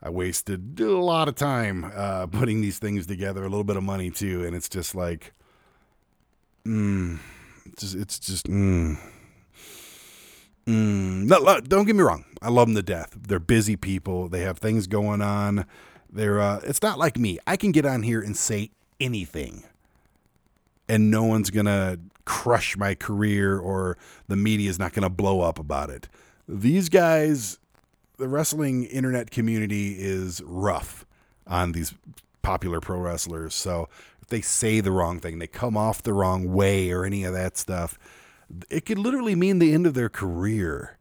I wasted a lot of time uh, putting these things together, a little bit of money too. And it's just like, mm, it's just, it's just, mm. Mm, no, no, don't get me wrong. I love them to death. They're busy people. They have things going on. They're, uh, it's not like me. I can get on here and say anything, and no one's going to crush my career, or the media is not going to blow up about it. These guys, the wrestling internet community is rough on these popular pro wrestlers. So if they say the wrong thing, they come off the wrong way, or any of that stuff, it could literally mean the end of their career.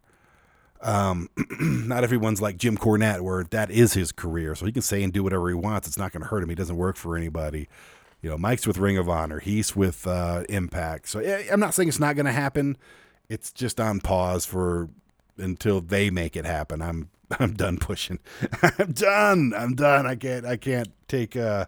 Um, not everyone's like Jim Cornette, where that is his career. So he can say and do whatever he wants. It's not going to hurt him. He doesn't work for anybody. You know, Mike's with Ring of Honor. He's with uh, Impact. So I'm not saying it's not going to happen. It's just on pause for until they make it happen. I'm I'm done pushing. I'm done. I'm done. I can't. I can't take. Uh,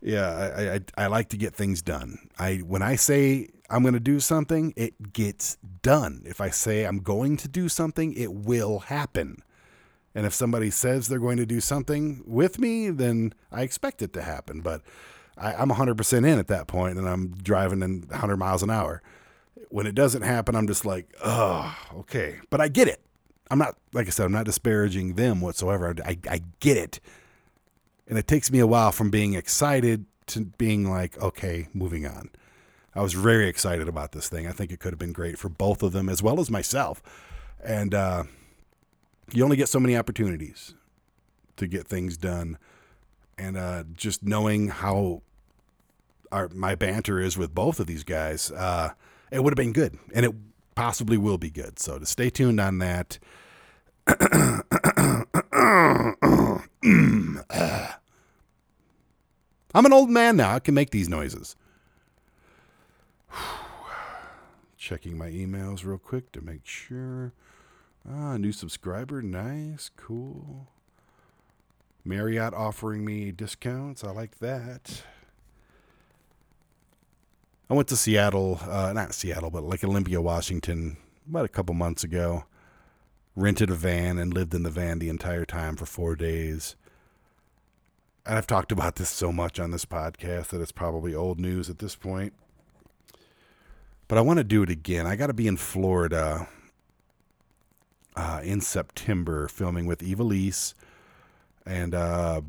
yeah, I, I I like to get things done. I when I say I'm going to do something, it gets done. If I say I'm going to do something, it will happen. And if somebody says they're going to do something with me, then I expect it to happen. But I, I'm one hundred percent in at that point, and I'm driving in one hundred miles an hour. When it doesn't happen, I'm just like, oh, okay. But I get it. I'm not, like I said, I'm not disparaging them whatsoever. I, I get it. And it takes me a while from being excited to being like, okay, moving on. I was very excited about this thing. I think it could have been great for both of them as well as myself. And uh, you only get so many opportunities to get things done. And uh, just knowing how our, my banter is with both of these guys, uh, it would have been good. And it possibly will be good. So to stay tuned on that. I'm an old man now. I can make these noises. Checking my emails real quick to make sure. Ah, new subscriber. Nice. Cool. Marriott offering me discounts. I like that. I went to Seattle, uh, not Seattle, but like Olympia, Washington, about a couple months ago. Rented a van and lived in the van the entire time for four days. And I've talked about this so much on this podcast that it's probably old news at this point. But I want to do it again. I got to be in Florida uh, in September, filming with Eva Lise, and uh,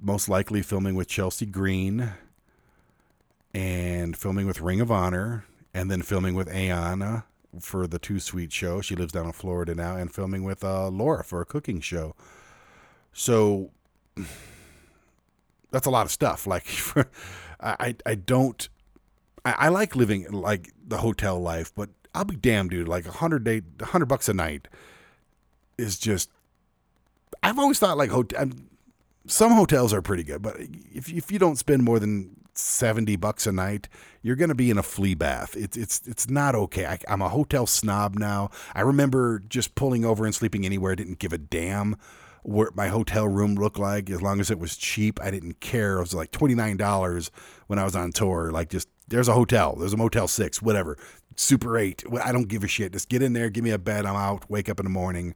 most likely filming with Chelsea Green, and filming with Ring of Honor, and then filming with Ayana for the Too Sweet show. She lives down in Florida now, and filming with uh, Laura for a cooking show. So that's a lot of stuff. Like, I I don't. I like living like the hotel life, but I'll be damned, dude, like a hundred day, a hundred bucks a night is just, I've always thought like hotel, some hotels are pretty good, but if if you don't spend more than seventy bucks a night, you're going to be in a flea bath. It's, it's, it's not okay. I, I'm a hotel snob now. I remember just pulling over and sleeping anywhere. I didn't give a damn what my hotel room looked like. As long as it was cheap, I didn't care. It was like twenty-nine dollars when I was on tour. Like, just, there's a hotel, there's a Motel six, whatever, Super eight. I don't give a shit. Just get in there, give me a bed, I'm out, wake up in the morning.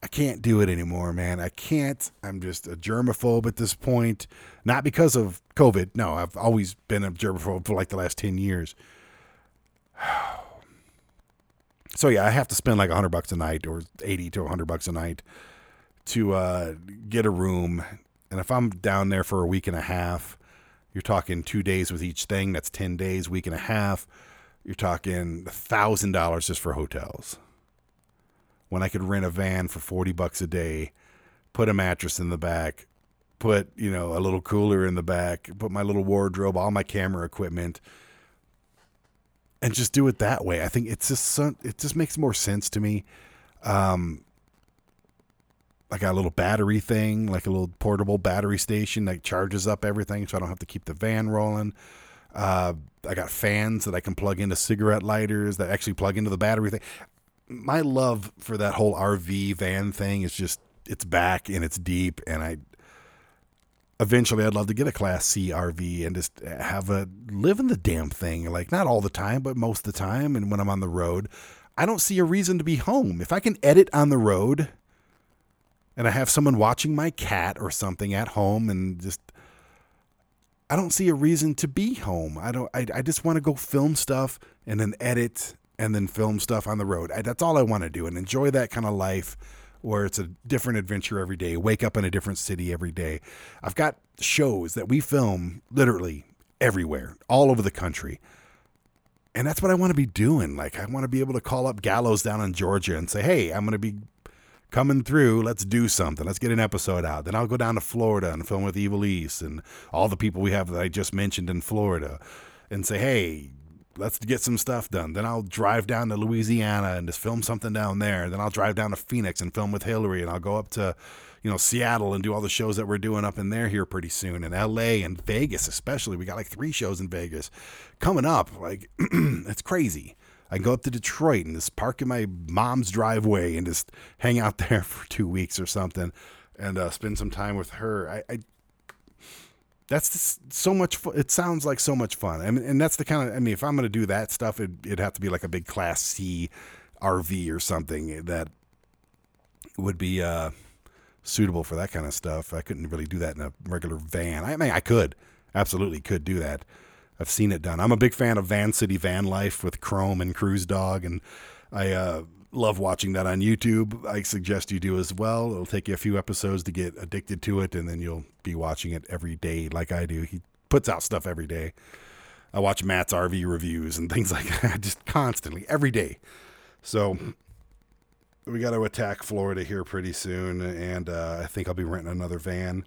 I can't do it anymore, man. I can't. I'm just a germaphobe at this point. Not because of COVID. No, I've always been a germaphobe for like the last ten years. So yeah, I have to spend like a hundred bucks a night, or eighty to a hundred bucks a night to uh, get a room. And if I'm down there for a week and a half, you're talking two days with each thing. That's ten days, week and a half. You're talking a thousand dollars just for hotels. When I could rent a van for forty bucks a day, put a mattress in the back, put, you know, a little cooler in the back, put my little wardrobe, all my camera equipment, and just do it that way. I think it's just, it just makes more sense to me. Um, I got a little battery thing, like a little portable battery station that charges up everything, so I don't have to keep the van rolling. Uh, I got fans that I can plug into cigarette lighters that actually plug into the battery thing. My love for that whole R V van thing is just, it's back and it's deep. And I, eventually I'd love to get a Class C R V and just have a, live in the damn thing. Like, not all the time, but most of the time. And when I'm on the road, I don't see a reason to be home. If I can edit on the road and I have someone watching my cat or something at home, and just, I don't see a reason to be home. I don't, I, I just want to go film stuff and then edit and then film stuff on the road. I, that's all I want to do, and enjoy that kind of life where it's a different adventure every day, wake up in a different city every day. I've got shows that we film literally everywhere, all over the country. And that's what I want to be doing. Like, I want to be able to call up Gallows down in Georgia and say, hey, I'm going to be coming through. Let's do something. Let's get an episode out. Then I'll go down to Florida and film with Evil East and all the people we have that I just mentioned in Florida, and say, hey, let's get some stuff done. Then I'll drive down to Louisiana and just film something down there. Then I'll drive down to Phoenix and film with Hillary. And I'll go up to, you know, Seattle and do all the shows that we're doing up in there here pretty soon. And L A and Vegas, especially. We got like three shows in Vegas coming up. Like, it's crazy. I go up to Detroit and just park in my mom's driveway and just hang out there for two weeks or something, and uh, spend some time with her. I, I That's just so much fun. It sounds like so much fun. I mean, and that's the kind of, I mean, if I'm going to do that stuff, it, it'd have to be like a big Class C R V or something that would be uh, suitable for that kind of stuff. I couldn't really do that in a regular van. I mean, I could, absolutely could do that. I've seen it done. I'm a big fan of Van City Van Life with Chrome and Cruise Dog, and I uh, love watching that on YouTube. I suggest you do as well. It'll take you a few episodes to get addicted to it, and then you'll be watching it every day like I do. He puts out stuff every day. I watch Matt's R V reviews and things like that just constantly every day. So we got to attack Florida here pretty soon, and uh, I think I'll be renting another van.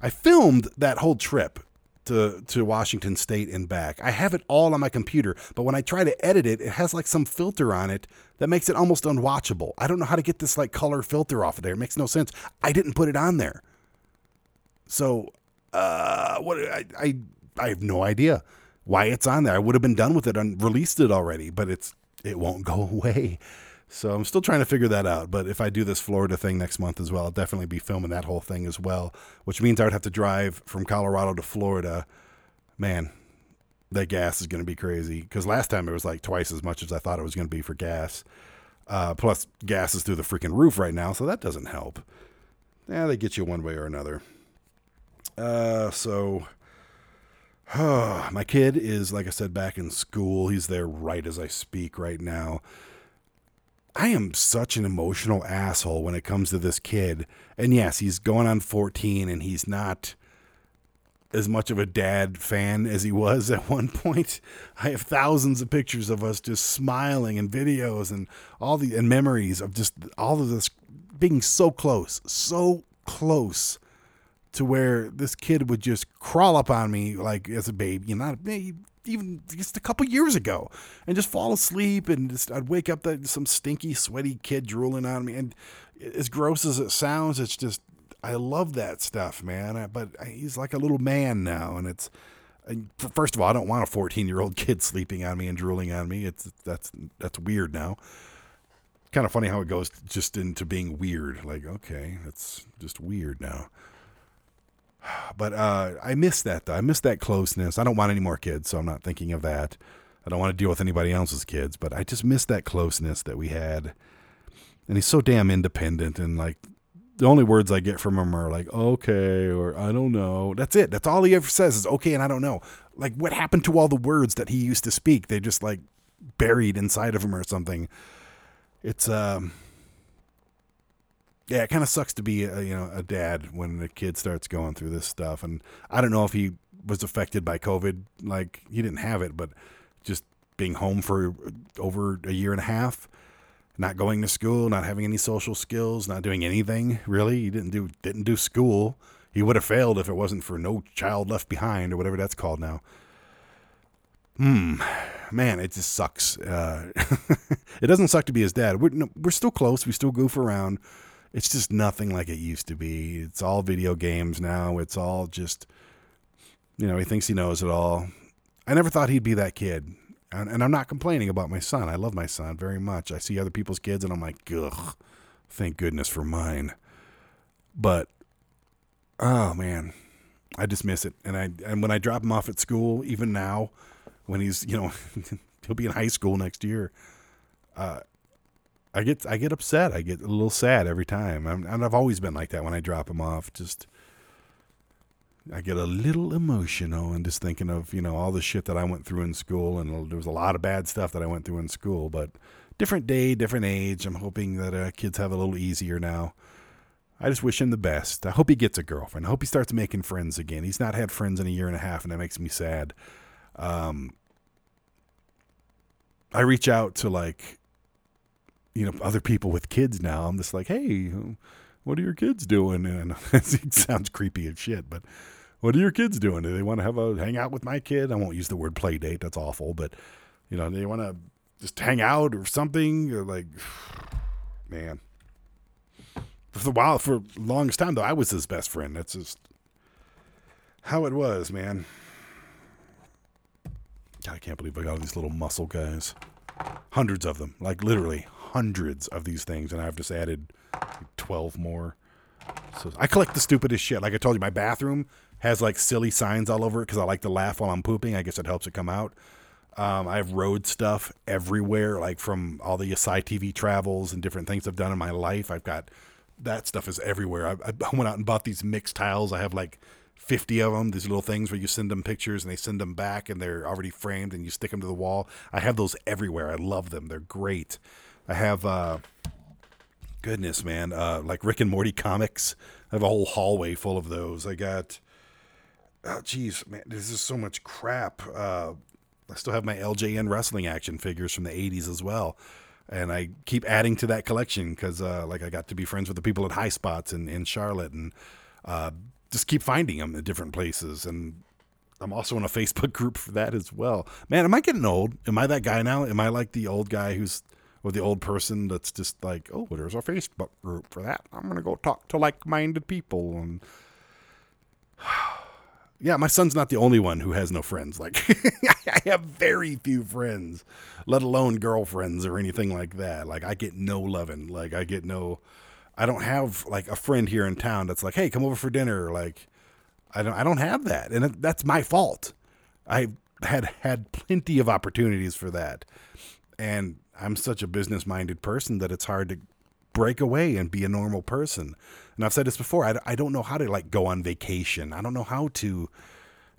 I filmed that whole trip to to Washington State and back. I have it all on my computer, but when I try to edit it, it has like some filter on it that makes it almost unwatchable. I don't know how to get this like color filter off of there. It makes no sense. I didn't put it on there. So uh, what I, I I have no idea why it's on there. I would have been done with it and released it already, but it's it won't go away. So I'm still trying to figure that out. But if I do this Florida thing next month as well, I'll definitely be filming that whole thing as well, which means I would have to drive from Colorado to Florida. Man, that gas is going to be crazy, because last time it was like twice as much as I thought it was going to be for gas. Uh, plus, gas is through the freaking roof right now, so that doesn't help. Yeah, they get you one way or another. Uh, so oh, my kid is, like I said, back in school. He's there right as I speak right now. I am such an emotional asshole when it comes to this kid. And yes, he's going on fourteen, and he's not as much of a dad fan as he was at one point. I have thousands of pictures of us just smiling, and videos, and all the and memories of just all of this being so close, so close. To where this kid would just crawl up on me like as a baby, you know, even just a couple years ago, and just fall asleep, and just I'd wake up that some stinky, sweaty kid drooling on me. And as gross as it sounds, it's just, I love that stuff, man. I, but I, he's like a little man now, and it's, and first of all, I don't want a fourteen-year-old kid sleeping on me and drooling on me. It's that's that's weird now. Kind of funny how it goes just into being weird. Like, okay, that's just weird now. But uh, I miss that, though. I miss that closeness. I don't want any more kids, so I'm not thinking of that. I don't want to deal with anybody else's kids, but I just miss that closeness that we had. And he's so damn independent. And, like, the only words I get from him are, like, okay, or I don't know. That's it. That's all he ever says is okay and I don't know. Like, what happened to all the words that he used to speak? They just, like, buried inside of him or something. It's, um... yeah, it kind of sucks to be a, you know, a dad when a kid starts going through this stuff. And I don't know if he was affected by COVID. Like, he didn't have it, but just being home for over a year and a half, not going to school, not having any social skills, not doing anything, really. He didn't do didn't do school. He would have failed if it wasn't for No Child Left Behind or whatever that's called now. Hmm, man, it just sucks. Uh, it doesn't suck to be his dad. We're, no, we're still close. We still goof around. It's just nothing like it used to be. It's all video games now. It's all just, you know, he thinks he knows it all. I never thought he'd be that kid. And, and I'm not complaining about my son. I love my son very much. I see other people's kids and I'm like, ugh, thank goodness for mine. But, oh, man, I just miss it. And I and when I drop him off at school, even now, when he's, you know, he'll be in high school next year, uh, I get I get upset. I get a little sad every time. I'm, and I've always been like that when I drop him off. Just I get a little emotional and just thinking of, you know, all the shit that I went through in school. And there was a lot of bad stuff that I went through in school. But different day, different age. I'm hoping that uh, kids have a little easier now. I just wish him the best. I hope he gets a girlfriend. I hope he starts making friends again. He's not had friends in a year and a half, and that makes me sad. Um, I reach out to, like, you know, other people with kids now. I'm just like, hey, what are your kids doing? And it sounds creepy as shit, but what are your kids doing? Do they want to have a hang out with my kid? I won't use the word play date. That's awful. But, you know, they want to just hang out or something. Or like, man, for a while, for the longest time, though, I was his best friend. That's just how it was, man. God, I can't believe I got all these little muscle guys. Hundreds of them, like literally hundreds of these things, and I've just added twelve more. So I collect the stupidest shit. Like I told you, my bathroom has like silly signs all over it because I like to laugh while I'm pooping. I guess it helps it come out. Um, I have road stuff everywhere, like from all the Yasai T V travels and different things I've done in my life. I've got that stuff is everywhere. I, I went out and bought these mixed tiles. I have like fifty of them, these little things where you send them pictures and they send them back and they're already framed and you stick them to the wall. I have those everywhere. I love them. They're great. I have, uh, goodness, man, uh, like Rick and Morty comics. I have a whole hallway full of those. I got, oh, geez, man, there's just so much crap. Uh, I still have my L J N wrestling action figures from the eighties as well. And I keep adding to that collection because, uh, like, I got to be friends with the people at High Spots in, in Charlotte and, uh, just keep finding them at different places. And I'm also in a Facebook group for that as well. Man, am I getting old? Am I that guy now? Am I like the old guy who's, or the old person that's just like, oh, there's our Facebook group for that. I'm going to go talk to like-minded people. And yeah, my son's not the only one who has no friends. Like, I have very few friends, let alone girlfriends or anything like that. Like, I get no loving. Like, I get no, I don't have like a friend here in town that's like, hey, come over for dinner. Like, I don't, I don't have that. And that's my fault. I had had plenty of opportunities for that. And I'm such a business-minded person that it's hard to break away and be a normal person. And I've said this before, I, I don't know how to, like, go on vacation. I don't know how to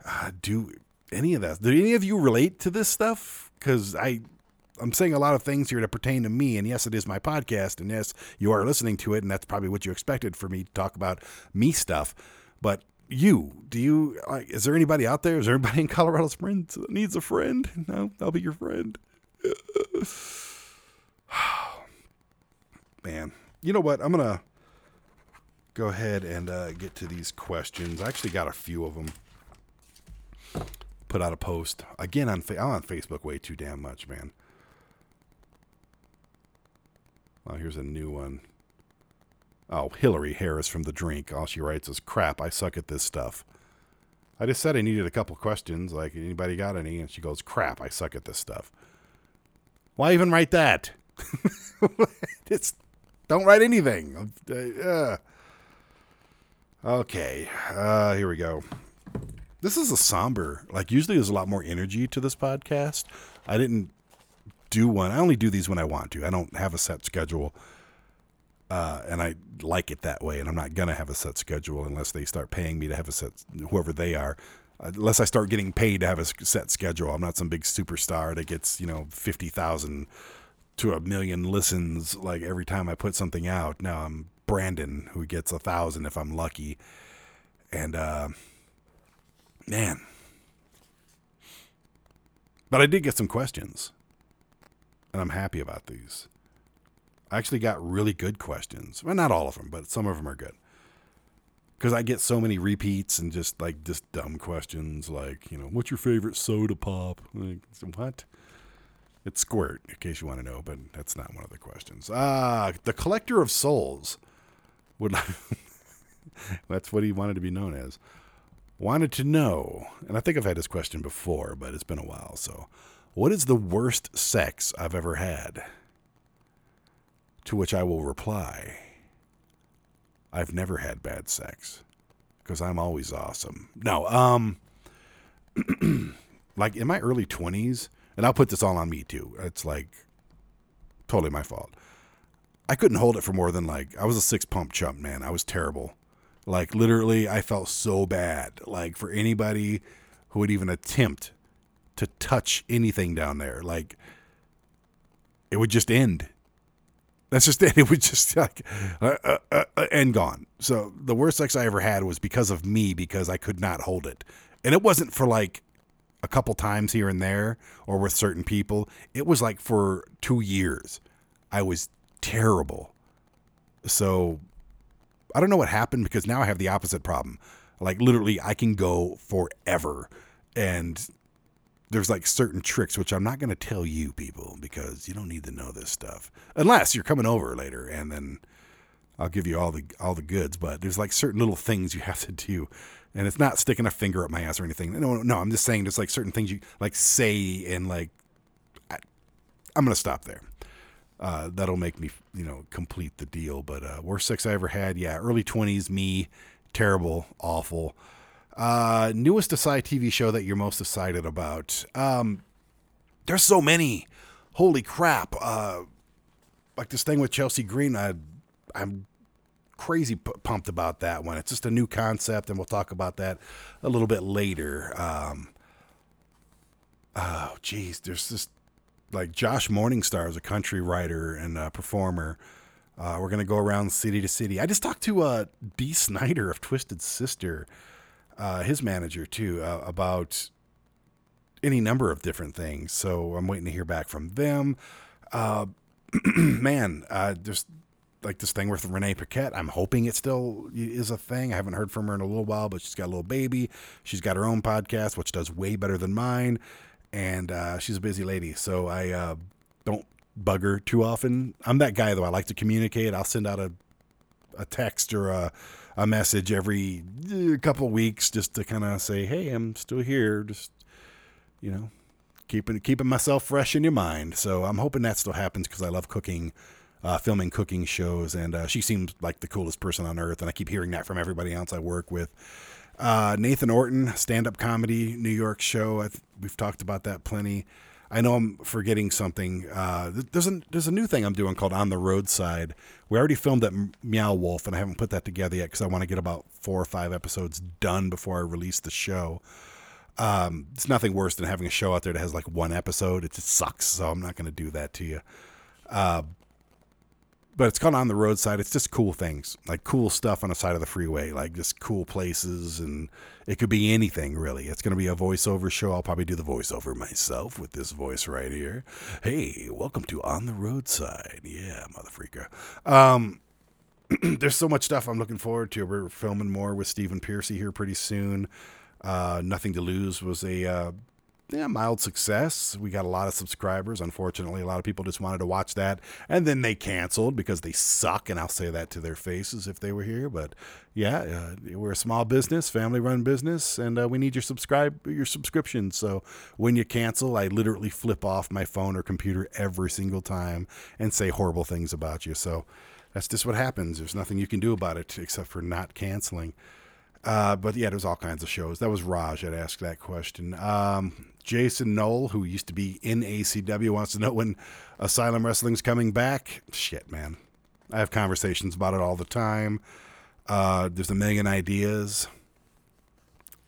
uh, do any of that. Do any of you relate to this stuff? Because I'm saying a lot of things here that pertain to me, and yes, it is my podcast, and yes, you are listening to it, and that's probably what you expected for me to talk about me stuff. But you, do you, like, is there anybody out there? Is there anybody in Colorado Springs that needs a friend? No, I'll be your friend. Man, you know what? I'm gonna go ahead and uh, get to these questions. I actually got a few of them. put out a post. Again, on fa- I'm on Facebook way too damn much, man. Oh, here's a new one. Oh, Hillary Harris from The Drink. All she writes is, crap, I suck at this stuff. I just said I needed a couple questions, like, anybody got any? And she goes, crap, I suck at this stuff. Why even write that? Just don't write anything. Uh, okay, uh, here we go. This is a somber, like, usually there's a lot more energy to this podcast. I didn't do one. I only do these when I want to. I don't have a set schedule. Uh, and I like it that way, and I'm not going to have a set schedule unless they start paying me to have a set, whoever they are, unless I start getting paid to have a set schedule. I'm not some big superstar that gets, you know, fifty thousand to a million listens like every time I put something out. No, I'm Brandon, who gets a thousand if I'm lucky. And, uh, man. But I did get some questions, and I'm happy about these. I actually got really good questions. Well, not all of them, but some of them are good. Because I get so many repeats and just like just dumb questions like, you know, what's your favorite soda pop? Like, what? It's Squirt, in case you want to know, but that's not one of the questions. Ah, the Collector of Souls. Would that's what he wanted to be known as. Wanted to know, and I think I've had this question before, but it's been a while, so. What is the worst sex I've ever had? To which I will reply, I've never had bad sex because I'm always awesome. No, um, like in my early twenties, and I'll put this all on me too. It's like totally my fault. I couldn't hold it for more than like, I was a six pump chump, man. I was terrible. Like literally I felt so bad. Like for anybody who would even attempt to touch anything down there, like it would just end. That's just it. It was just like, uh, uh, uh, uh, and gone. So the worst sex I ever had was because of me, because I could not hold it. And it wasn't for like a couple times here and there or with certain people. It was like for two years. I was terrible. So I don't know what happened because now I have the opposite problem. Like literally I can go forever. And there's like certain tricks, which I'm not going to tell you people because you don't need to know this stuff unless you're coming over later. And then I'll give you all the, all the goods, but there's like certain little things you have to do. And it's not sticking a finger up my ass or anything. No, no, I'm just saying there's like certain things you like say, and like, I, I'm going to stop there. Uh, that'll make me, you know, complete the deal. But, uh, worst sex I ever had. Yeah. Early twenties, me, terrible, awful. Uh, newest Asai T V show that you're most excited about. Um, there's so many, holy crap. Uh, like this thing with Chelsea Green. I, I'm crazy p- pumped about that one. It's just a new concept. And we'll talk about that a little bit later. Um, oh geez, there's this like Josh Morningstar is a country writer and a performer. Uh, we're going to go around city to city. I just talked to, uh, Dee Snider of Twisted Sister, Uh, his manager too, uh, about any number of different things. So I'm waiting to hear back from them. Uh, man, uh, there's like this thing with Renee Paquette. I'm hoping it still is a thing. I haven't heard from her in a little while, but she's got a little baby. She's got her own podcast, which does way better than mine. And, uh, she's a busy lady. So I, uh, don't bug her too often. I'm that guy though. I like to communicate. I'll send out a, a text or a, a message every couple weeks just to kind of say, hey, I'm still here. Just, you know, keeping, keeping myself fresh in your mind. So I'm hoping that still happens because I love cooking, uh, filming cooking shows. And, uh, she seems like the coolest person on earth. And I keep hearing that from everybody else I work with. uh, Nathan Orton, stand-up comedy, New York show. I th- we've talked about that plenty. I know I'm forgetting something. Uh, there's a, there's a new thing I'm doing called On the Roadside. We already filmed at Meow Wolf, and I haven't put that together yet because I want to get about four or five episodes done before I release the show. Um, it's nothing worse than having a show out there that has like one episode. It just sucks, so I'm not going to do that to you. Uh, but it's called On the Roadside. It's just cool things, like cool stuff on the side of the freeway, like just cool places, and it could be anything, really. It's going to be a voiceover show. I'll probably do the voiceover myself with this voice right here. Hey, welcome to On the Roadside. Yeah, motherfreaker. Um, there's so much stuff I'm looking forward to. We're filming more with Stephen Piercy here pretty soon. Uh, Nothing to Lose was a uh, yeah, mild success. We got a lot of subscribers. Unfortunately, a lot of people just wanted to watch that, and then they canceled because they suck, and I'll say that to their faces if they were here. But yeah, uh, we're a small business, family-run business, and uh, we need your subscribe your subscription. So when you cancel, I literally flip off my phone or computer every single time and say horrible things about you. So that's just what happens. There's nothing you can do about it except for not canceling. Uh, but yeah, there's all kinds of shows. That was Raj that asked that question. Um, Jason Knoll, who used to be in A C W, wants to know when Asylum Wrestling's coming back. Shit, man. I have conversations about it all the time. Uh, there's a million ideas.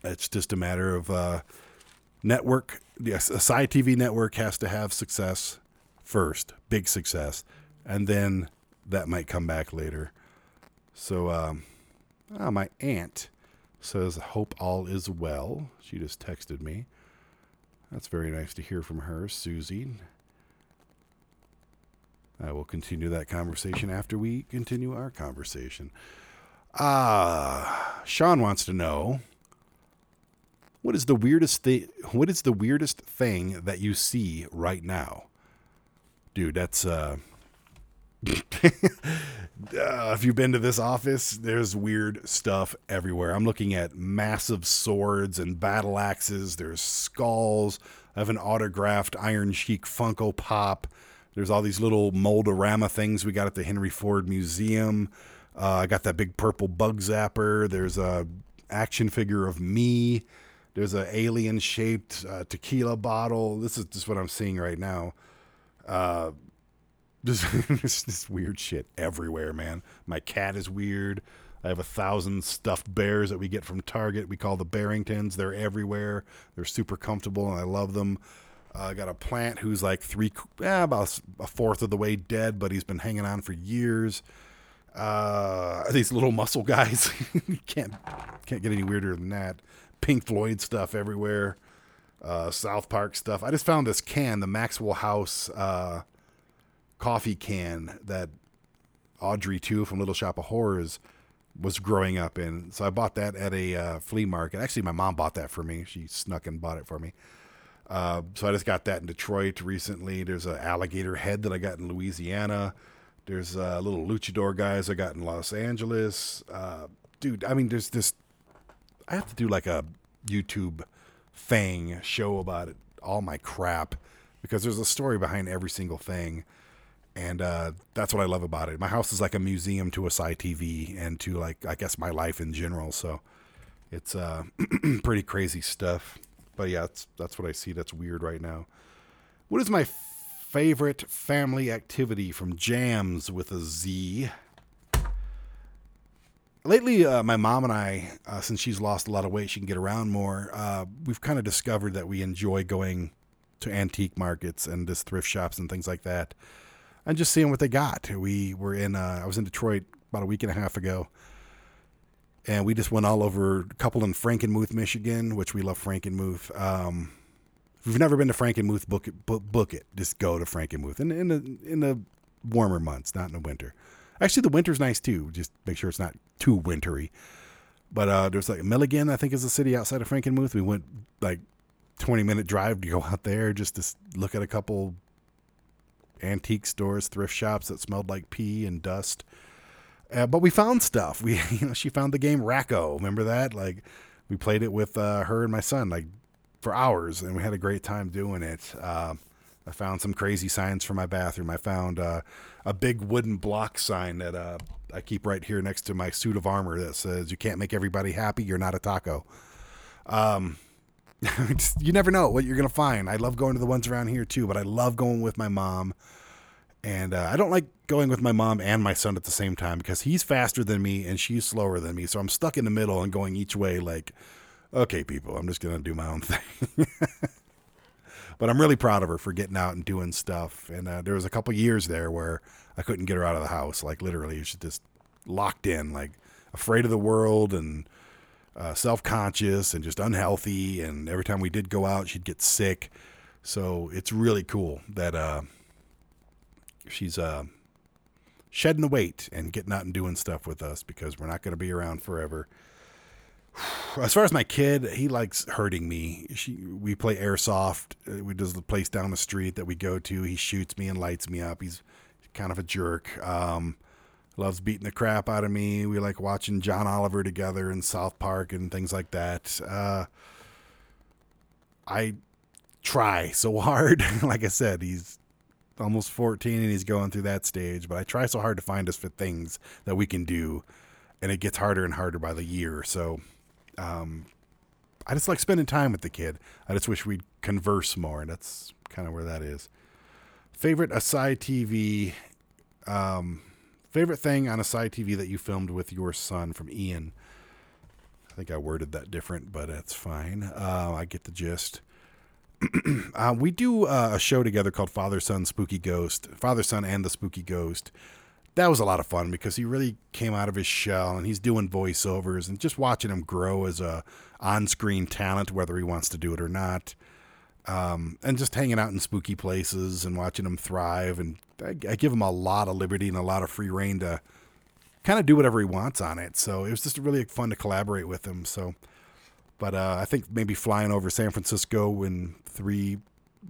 It's just a matter of uh, network. Yes, a Sci T V network has to have success first, big success, and then that might come back later. So um, oh, my aunt says, hope all is well. She just texted me. That's very nice to hear from her, Susie. I will continue that conversation after we continue our conversation. Ah, uh, Sean wants to know, what is the weirdest thing? What is the weirdest thing that you see right now, dude? That's uh, uh, if you've been to this office, there's weird stuff everywhere. I'm looking at massive swords and battle axes. There's skulls. I have an autographed Iron Sheik Funko Pop. There's all these little Mold-O-Rama things we got at the Henry Ford Museum. Uh, I got that big purple bug zapper. There's a action figure of me. There's an alien-shaped uh, tequila bottle. This is just what I'm seeing right now. Uh, just, just this weird shit everywhere, man. My cat is weird. I have a thousand stuffed bears that we get from Target. We call the Barringtons. They're everywhere. They're super comfortable, and I love them. Uh, I got a plant who's like three, eh, about a fourth of the way dead, but he's been hanging on for years. Uh, these little muscle guys. You can't can't get any weirder than that. Pink Floyd stuff everywhere. Uh, South Park stuff. I just found this can, the Maxwell House uh, coffee can that Audrey Two from Little Shop of Horrors was growing up in. So I bought that at a uh, flea market. Actually, my mom bought that for me. She snuck and bought it for me. Uh, so I just got that in Detroit recently. There's an alligator head that I got in Louisiana. There's uh, little luchador guys I got in Los Angeles. Uh, dude, I mean, there's this... I have to do like a YouTube thing, show about it, all my crap, because there's a story behind every single thing. And uh, that's what I love about it. My house is like a museum to a Sci T V and to, like, I guess my life in general. So it's uh, pretty crazy stuff. But yeah, it's, that's what I see that's weird right now. What is my... F- Favorite family activity from Jams with a Z. Lately, uh, my mom and I, uh, since she's lost a lot of weight, she can get around more. Uh, we've kind of discovered that we enjoy going to antique markets and just thrift shops and things like that, and just seeing what they got. We were in, uh, I was in Detroit about a week and a half ago, and we just went all over a couple in Frankenmuth, Michigan, which we love Frankenmuth. Um, If you've never been to Frankenmuth, book it. Book, book it. Just go to Frankenmuth in in the in the warmer months, not in the winter. Actually, the winter's nice too. Just make sure it's not too wintry. But uh, there's like Milligan, I think, is a city outside of Frankenmuth. We went like twenty minute drive to go out there just to look at a couple antique stores, thrift shops that smelled like pee and dust. Uh, but we found stuff. We you know she found the game Racco. Remember that? Like we played it with uh, her and my son. Like. For hours, and we had a great time doing it. Uh, I found some crazy signs for my bathroom. I found uh, a big wooden block sign that uh, I keep right here next to my suit of armor that says, "You can't make everybody happy. You're not a taco." Um, you never know what you're going to find. I love going to the ones around here too, but I love going with my mom. And uh, I don't like going with my mom and my son at the same time because he's faster than me and she's slower than me. So I'm stuck in the middle and going each way like, okay, people, I'm just going to do my own thing. But I'm really proud of her for getting out and doing stuff. And uh, there was a couple years there where I couldn't get her out of the house. Like, literally, she's just locked in, like, afraid of the world and uh, self-conscious and just unhealthy. And every time we did go out, she'd get sick. So it's really cool that uh, she's uh, shedding the weight and getting out and doing stuff with us because we're not going to be around forever. As far as my kid, he likes hurting me. She, we play airsoft. We just the place down the street that we go to. He shoots me and lights me up. He's kind of a jerk. Um, loves beating the crap out of me. We like watching John Oliver together and South Park and things like that. Uh, I try so hard. Like I said, he's almost fourteen and he's going through that stage, but I try so hard to find us for things that we can do. And it gets harder and harder by the year. So, um, I just like spending time with the kid. I just wish we'd converse more. And that's kind of where that is. Favorite Asai T V, um, favorite thing on Asai T V that you filmed with your son, from Ian. I think I worded that different, but that's fine. Uh, I get the gist. uh, we do uh, a show together called Father, Son, Spooky Ghost, Father, Son, and the Spooky Ghost. That was a lot of fun because he really came out of his shell and he's doing voiceovers, and just watching him grow as a on-screen talent, whether he wants to do it or not. Um, and just hanging out in spooky places and watching him thrive. And I, I give him a lot of liberty and a lot of free reign to kind of do whatever he wants on it. So it was just really fun to collaborate with him. So, but, uh, I think maybe flying over San Francisco in three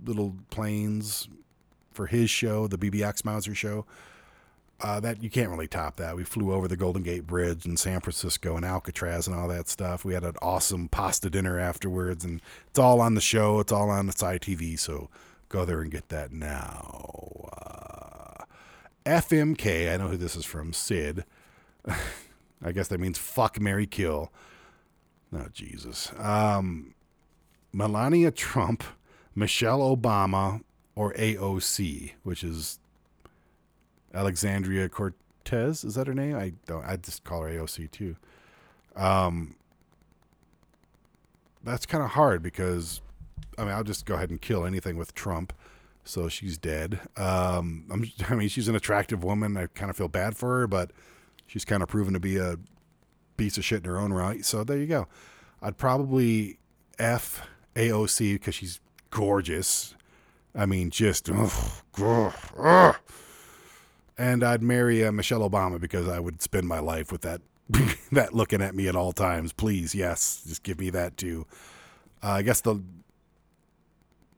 little planes for his show, the B B Oxmauser show. Uh, that you can't really top that. We flew over the Golden Gate Bridge in San Francisco and Alcatraz and all that stuff. We had an awesome pasta dinner afterwards, and it's all on the show. It's all on the side T V. So go there and get that now. Uh, F M K. I know who this is from. Sid. I guess that means fuck, marry, kill. Oh, Jesus. Um, Melania Trump, Michelle Obama, or A O C, which is Alexandria Cortez, is that her name? I don't. I just call her A O C too. Um, that's kind of hard because, I mean, I'll just go ahead and kill anything with Trump, so she's dead. Um, I'm, I mean, she's an attractive woman. I kind of feel bad for her, but she's kind of proven to be a piece of shit in her own right. So there you go. I'd probably F A O C because she's gorgeous. I mean, just ugh, ugh, ugh. And I'd marry uh, Michelle Obama because I would spend my life with that that looking at me at all times. Please, yes, just give me that too. Uh, I guess the,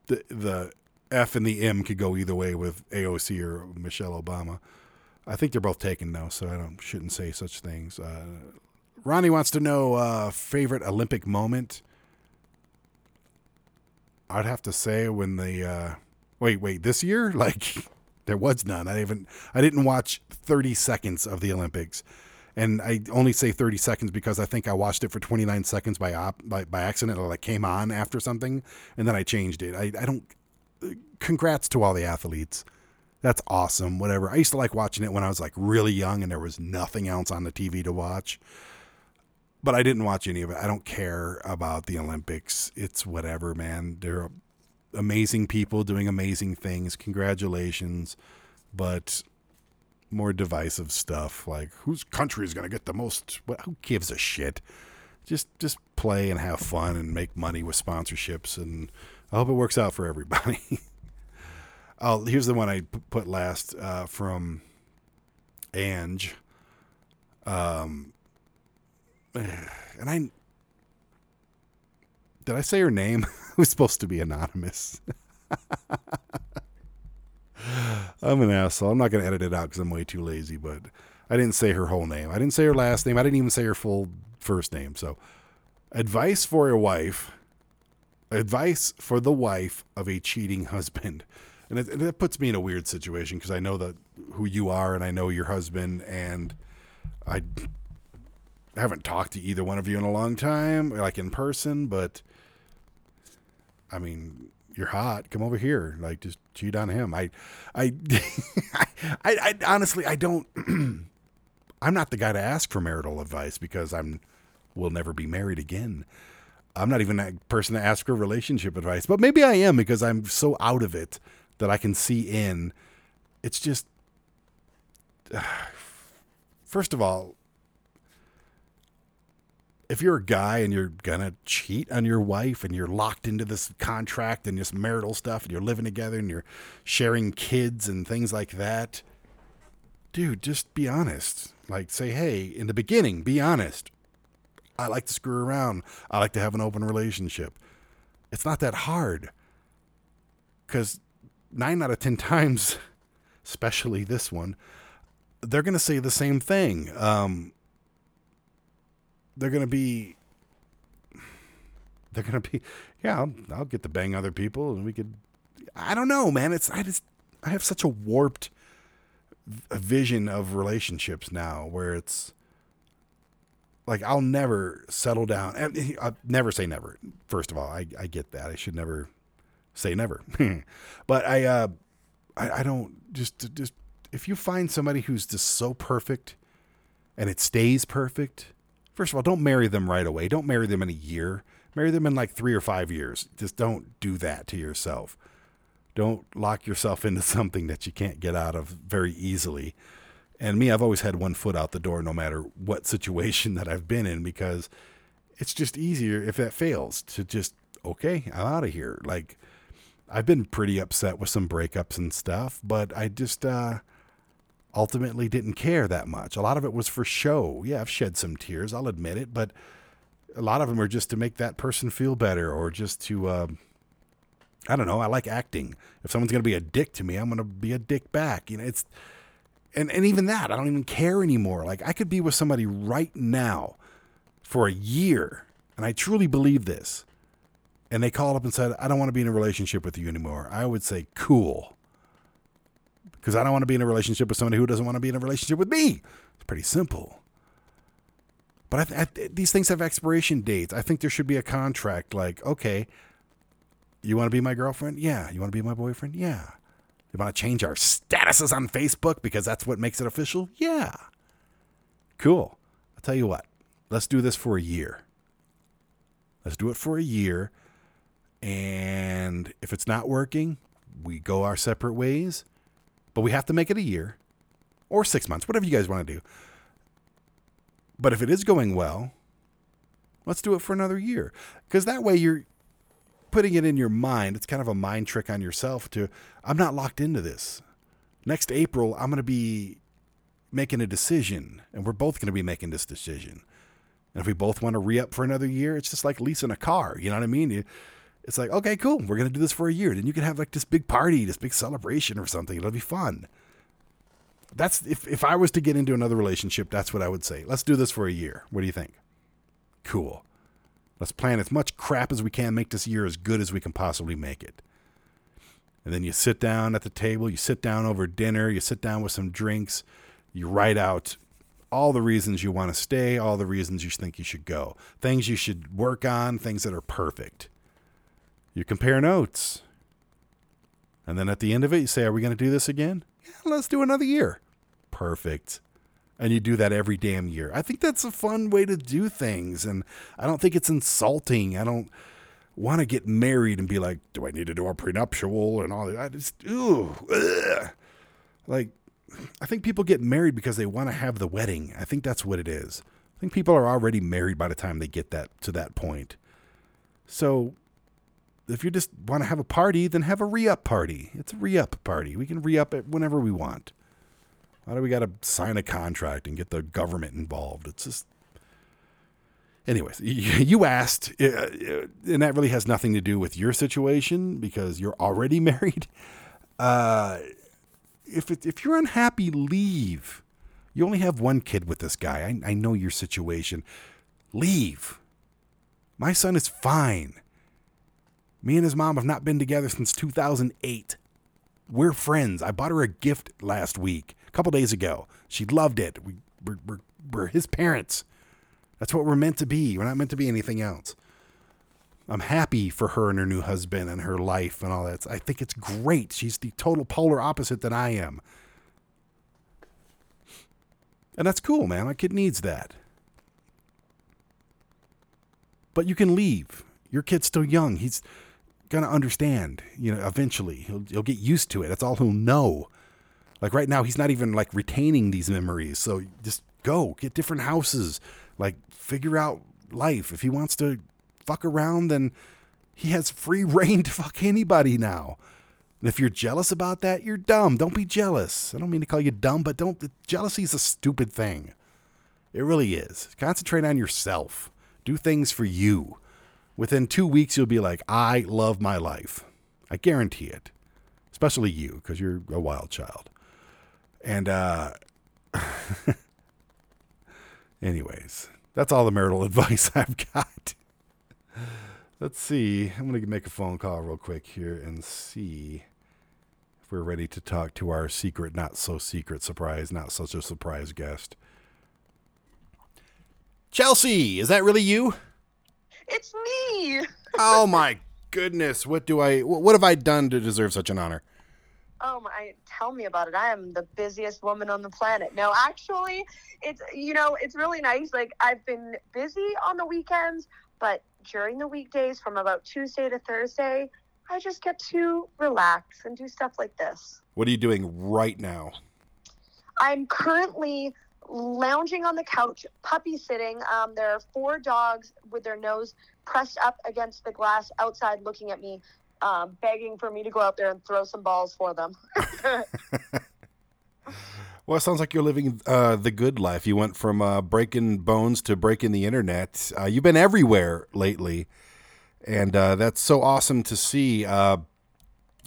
the the F and the M could go either way with A O C or Michelle Obama. I think they're both taken though, so I don't shouldn't say such things. Uh, Ronnie wants to know uh, favorite Olympic moment. I'd have to say when the uh, wait wait this year like. There was none. I even I didn't watch thirty seconds of the Olympics, and I only say thirty seconds because I think I watched it for twenty-nine seconds by op, by, by accident. It like came on after something, and then I changed it. I, I don't. Congrats to all the athletes. That's awesome. Whatever. I used to like watching it when I was like really young, and there was nothing else on the T V to watch. But I didn't watch any of it. I don't care about the Olympics. It's whatever, man. They're amazing people doing amazing things. Congratulations. But more divisive stuff like whose country is going to get the most. Well, who gives a shit? Just just play and have fun and make money with sponsorships. And I hope it works out for everybody. Oh, here's the one I put last uh, from Ange. Um, and I... Did I say her name? It was supposed to be anonymous. I'm an asshole. I'm not going to edit it out because I'm way too lazy, but I didn't say her whole name. I didn't say her last name. I didn't even say her full first name. So advice for a wife, advice for the wife of a cheating husband. And it, and it puts me in a weird situation because I know that who you are and I know your husband, and I haven't talked to either one of you in a long time, like in person, but I mean, you're hot. Come over here. Like, just cheat on him. I, I, I, I, honestly, I don't, I'm not the guy to ask for marital advice because I'm, will never be married again. I'm not even that person to ask for relationship advice, but maybe I am because I'm so out of it that I can see in. It's just, uh, first of all, if you're a guy and you're going to cheat on your wife and you're locked into this contract and this marital stuff and you're living together and you're sharing kids and things like that, dude, just be honest. Like say, hey, in the beginning, be honest. I like to screw around. I like to have an open relationship. It's not that hard. Because nine out of ten times, especially this one, they're going to say the same thing. Um, they're going to be, they're going to be, yeah, I'll, I'll get to bang other people and we could, I don't know, man. It's, I just, I have such a warped vision of relationships now where it's like, I'll never settle down. I'll never say never. First of all, I, I get that. I should never say never, but I, uh, I, I don't just, just, if you find somebody who's just so perfect and it stays perfect, first of all, don't marry them right away. Don't marry them in a year. Marry them in like three or five years. Just don't do that to yourself. Don't lock yourself into something that you can't get out of very easily. And me, I've always had one foot out the door no matter what situation that I've been in, because it's just easier if that fails to just, okay, I'm out of here. Like, I've been pretty upset with some breakups and stuff, but I just, uh, ultimately didn't care that much. A lot of it was for show. Yeah, I've shed some tears, I'll admit it, but a lot of them are just to make that person feel better, or just to, uh, I don't know. I like acting. If someone's going to be a dick to me, I'm going to be a dick back. You know, it's, and, and even that, I don't even care anymore. Like, I could be with somebody right now for a year, and I truly believe this, and they called up and said, I don't want to be in a relationship with you anymore. I would say, cool. Because I don't want to be in a relationship with somebody who doesn't want to be in a relationship with me. It's pretty simple. But I th- I th- these things have expiration dates. I think there should be a contract. Like, okay, you want to be my girlfriend? Yeah. You want to be my boyfriend? Yeah. You want to change our statuses on Facebook because that's what makes it official? Yeah. Cool. I'll tell you what. Let's do this for a year. Let's do it for a year. And if it's not working, we go our separate ways. But we have to make it a year or six months, whatever you guys want to do. But if it is going well, let's do it for another year. Because that way you're putting it in your mind. It's kind of a mind trick on yourself to, I'm not locked into this. Next April, I'm going to be making a decision, and we're both going to be making this decision. And if we both want to re-up for another year, it's just like leasing a car. You know what I mean? You, It's like, okay, cool. We're going to do this for a year. Then you can have like this big party, this big celebration or something. It'll be fun. That's if, if I was to get into another relationship, that's what I would say. Let's do this for a year. What do you think? Cool. Let's plan as much crap as we can. Make this year as good as we can possibly make it. And then you sit down at the table. You sit down over dinner. You sit down with some drinks. You write out all the reasons you want to stay, all the reasons you think you should go, things you should work on, things that are perfect. You compare notes. And then at the end of it, you say, are we going to do this again? Yeah, let's do another year. Perfect. And you do that every damn year. I think that's a fun way to do things. And I don't think it's insulting. I don't want to get married and be like, do I need to do a prenuptial and all that? I just, ooh, ugh. Like, I think people get married because they want to have the wedding. I think that's what it is. I think people are already married by the time they get that to that point. So, if you just want to have a party, then have a re-up party. It's a re-up party. We can re-up it whenever we want. Why do we got to sign a contract and get the government involved? It's just, anyways, you asked, and that really has nothing to do with your situation because you're already married. Uh, if it, if you're unhappy, leave. You only have one kid with this guy. I, I know your situation. Leave. My son is fine. Me and his mom have not been together since two thousand eight. We're friends. I bought her a gift last week, a couple days ago. She loved it. We, we're, we're, we're his parents. That's what we're meant to be. We're not meant to be anything else. I'm happy for her and her new husband and her life and all that. I think it's great. She's the total polar opposite than I am. And that's cool, man. My kid needs that. But you can leave. Your kid's still young. He's going to understand, you know, eventually he'll, he'll get used to it. That's all he'll know. Like right now, he's not even like retaining these memories. So just go get different houses, like figure out life. If he wants to fuck around, then he has free reign to fuck anybody now. And if you're jealous about that, you're dumb. Don't be jealous. I don't mean to call you dumb, but don't, jealousy is a stupid thing. It really is. Concentrate on yourself. Do things for you. Within two weeks, you'll be like, I love my life. I guarantee it. Especially you, because you're a wild child. And, uh... anyways, that's all the marital advice I've got. Let's see. I'm going to make a phone call real quick here and see if we're ready to talk to our secret, not so secret surprise, not such a surprise guest. Chelsea, is that really you? It's me. Oh my goodness. What do I, what have I done to deserve such an honor? Oh my, tell me about it. I am the busiest woman on the planet. No, actually, it's, you know, it's really nice. Like, I've been busy on the weekends, but during the weekdays from about Tuesday to Thursday, I just get to relax and do stuff like this. What are you doing right now? I'm currently lounging on the couch, puppy sitting. Um, there are four dogs with their nose pressed up against the glass outside looking at me. Um, begging for me to go out there and throw some balls for them. Well, it sounds like you're living uh, the good life. You went from uh, breaking bones to breaking the internet. Uh, you've been everywhere lately, and uh, that's so awesome to see. Uh,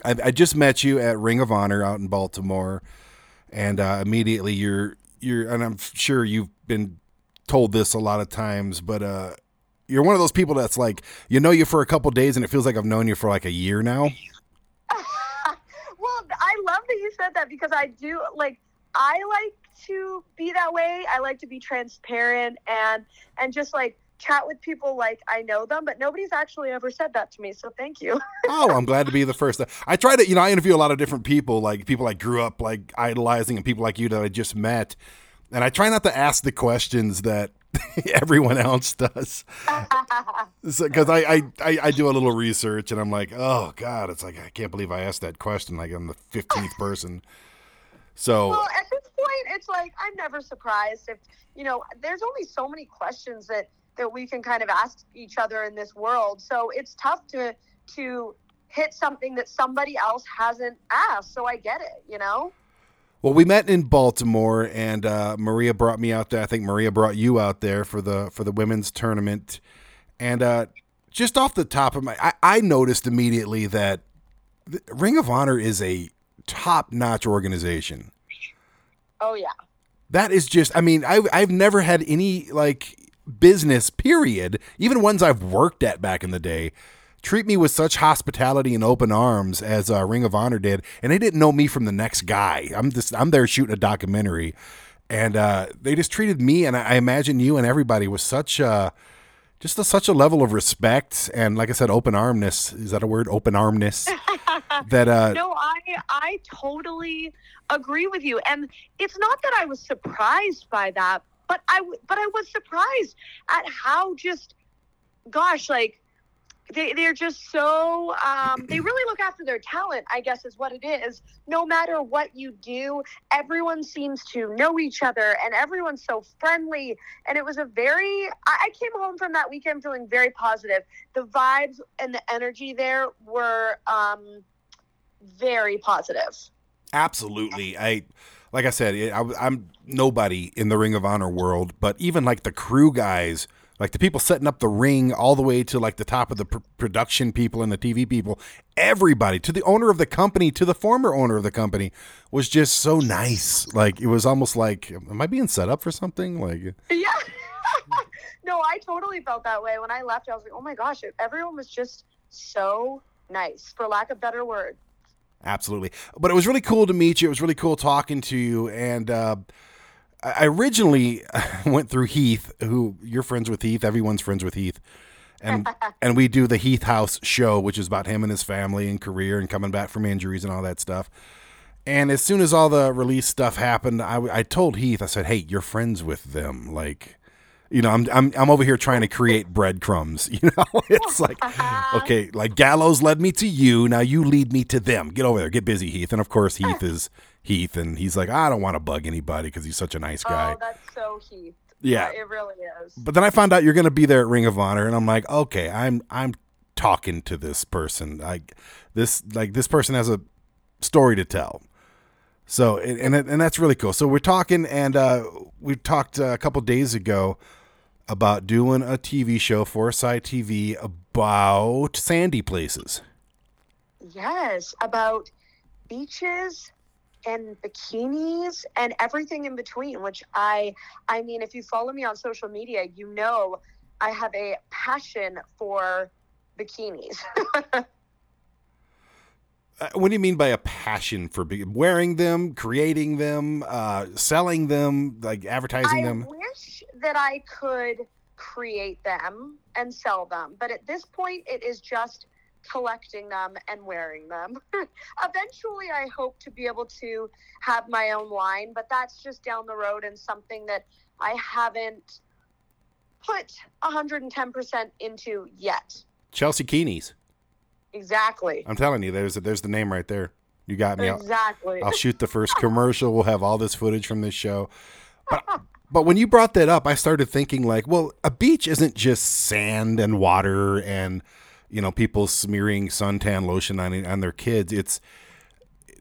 I, I just met you at Ring of Honor out in Baltimore, and uh, immediately you're you're, and I'm sure you've been told this a lot of times, but. Uh, You're one of those people that's like, you know you for a couple days and it feels like I've known you for like a year now. Well, I love that you said that because I do, like, I like to be that way. I like to be transparent and, and just like chat with people like I know them, but nobody's actually ever said that to me. So thank you. Oh, I'm glad to be the first. I try to, you know, I interview a lot of different people, like people I grew up like idolizing and people like you that I just met. And I try not to ask the questions that everyone else does, because so, I, I, I do a little research and I'm like, oh God, it's like, I can't believe I asked that question. Like, I'm the fifteenth person. So well, at this point, it's like, I'm never surprised if, you know, there's only so many questions that, that we can kind of ask each other in this world. So it's tough to, to hit something that somebody else hasn't asked. So I get it, you know? Well, we met in Baltimore, and uh, Maria brought me out there. I think Maria brought you out there for the for the women's tournament. And uh, just off the top of my, I, I noticed immediately that Ring of Honor is a top-notch organization. Oh yeah, that is just. I mean, I I've never had any like business period, even ones I've worked at back in the day, treat me with such hospitality and open arms as uh, Ring of Honor did. And they didn't know me from the next guy. I'm just, I'm there shooting a documentary, and uh, they just treated me, and I, I imagine you and everybody, with such uh, just a, such a level of respect. And like I said, open armness. Is that a word? Open armness. that uh, No, I, I totally agree with you. And it's not that I was surprised by that, but I, but I was surprised at how just, gosh, like, They, they're just so, um, they really look after their talent, I guess is what it is. No matter what you do, everyone seems to know each other and everyone's so friendly. And it was a very, I came home from that weekend feeling very positive. The vibes and the energy there were um, very positive. Absolutely. I, like I said, I, I'm nobody in the Ring of Honor world, but even like the crew guys, like the people setting up the ring all the way to like the top of the pr- production people and the T V people, everybody, to the owner of the company, to the former owner of the company, was just so nice. Like, it was almost like, am I being set up for something? Like, yeah, no, I totally felt that way. When I left, I was like, oh my gosh, everyone was just so nice, for lack of a better word. Absolutely. But it was really cool to meet you. It was really cool talking to you. And, uh, I originally went through Heath, who you're friends with Heath. Everyone's friends with Heath. And and we do the Heath House show, which is about him and his family and career and coming back from injuries and all that stuff. And as soon as all the release stuff happened, I, I told Heath, I said, hey, you're friends with them. Like, you know, I'm, I'm, I'm over here trying to create breadcrumbs. You know, it's like, okay, like Gallows led me to you. Now you lead me to them. Get over there. Get busy, Heath. And of course, Heath is Heath, and he's like, I don't want to bug anybody because he's such a nice guy. Oh, that's so Heath. Yeah, it really is. But then I found out you're going to be there at Ring of Honor, and I'm like, okay, I'm I'm talking to this person. Like this, like this person has a story to tell. So and and, and that's really cool. So we're talking, and uh, we talked a couple days ago about doing a T V show for Sci T V about sandy places. Yes, about beaches and bikinis and everything in between, which I, I mean, if you follow me on social media, you know I have a passion for bikinis. Uh, what do you mean by a passion for be- wearing them, creating them, uh, selling them, like advertising I them? I wish that I could create them and sell them, but at this point it is just collecting them and wearing them. Eventually I hope to be able to have my own line, but that's just down the road and something that I haven't put one hundred ten percent into yet. Chelsea Keenies. Exactly. I'm telling you, there's a, there's the name right there. You got me. Exactly. I'll, I'll shoot the first commercial. We'll have all this footage from this show. But, but when you brought that up, I started thinking like, well, a beach isn't just sand and water and, you know, people smearing suntan lotion on on their kids. It's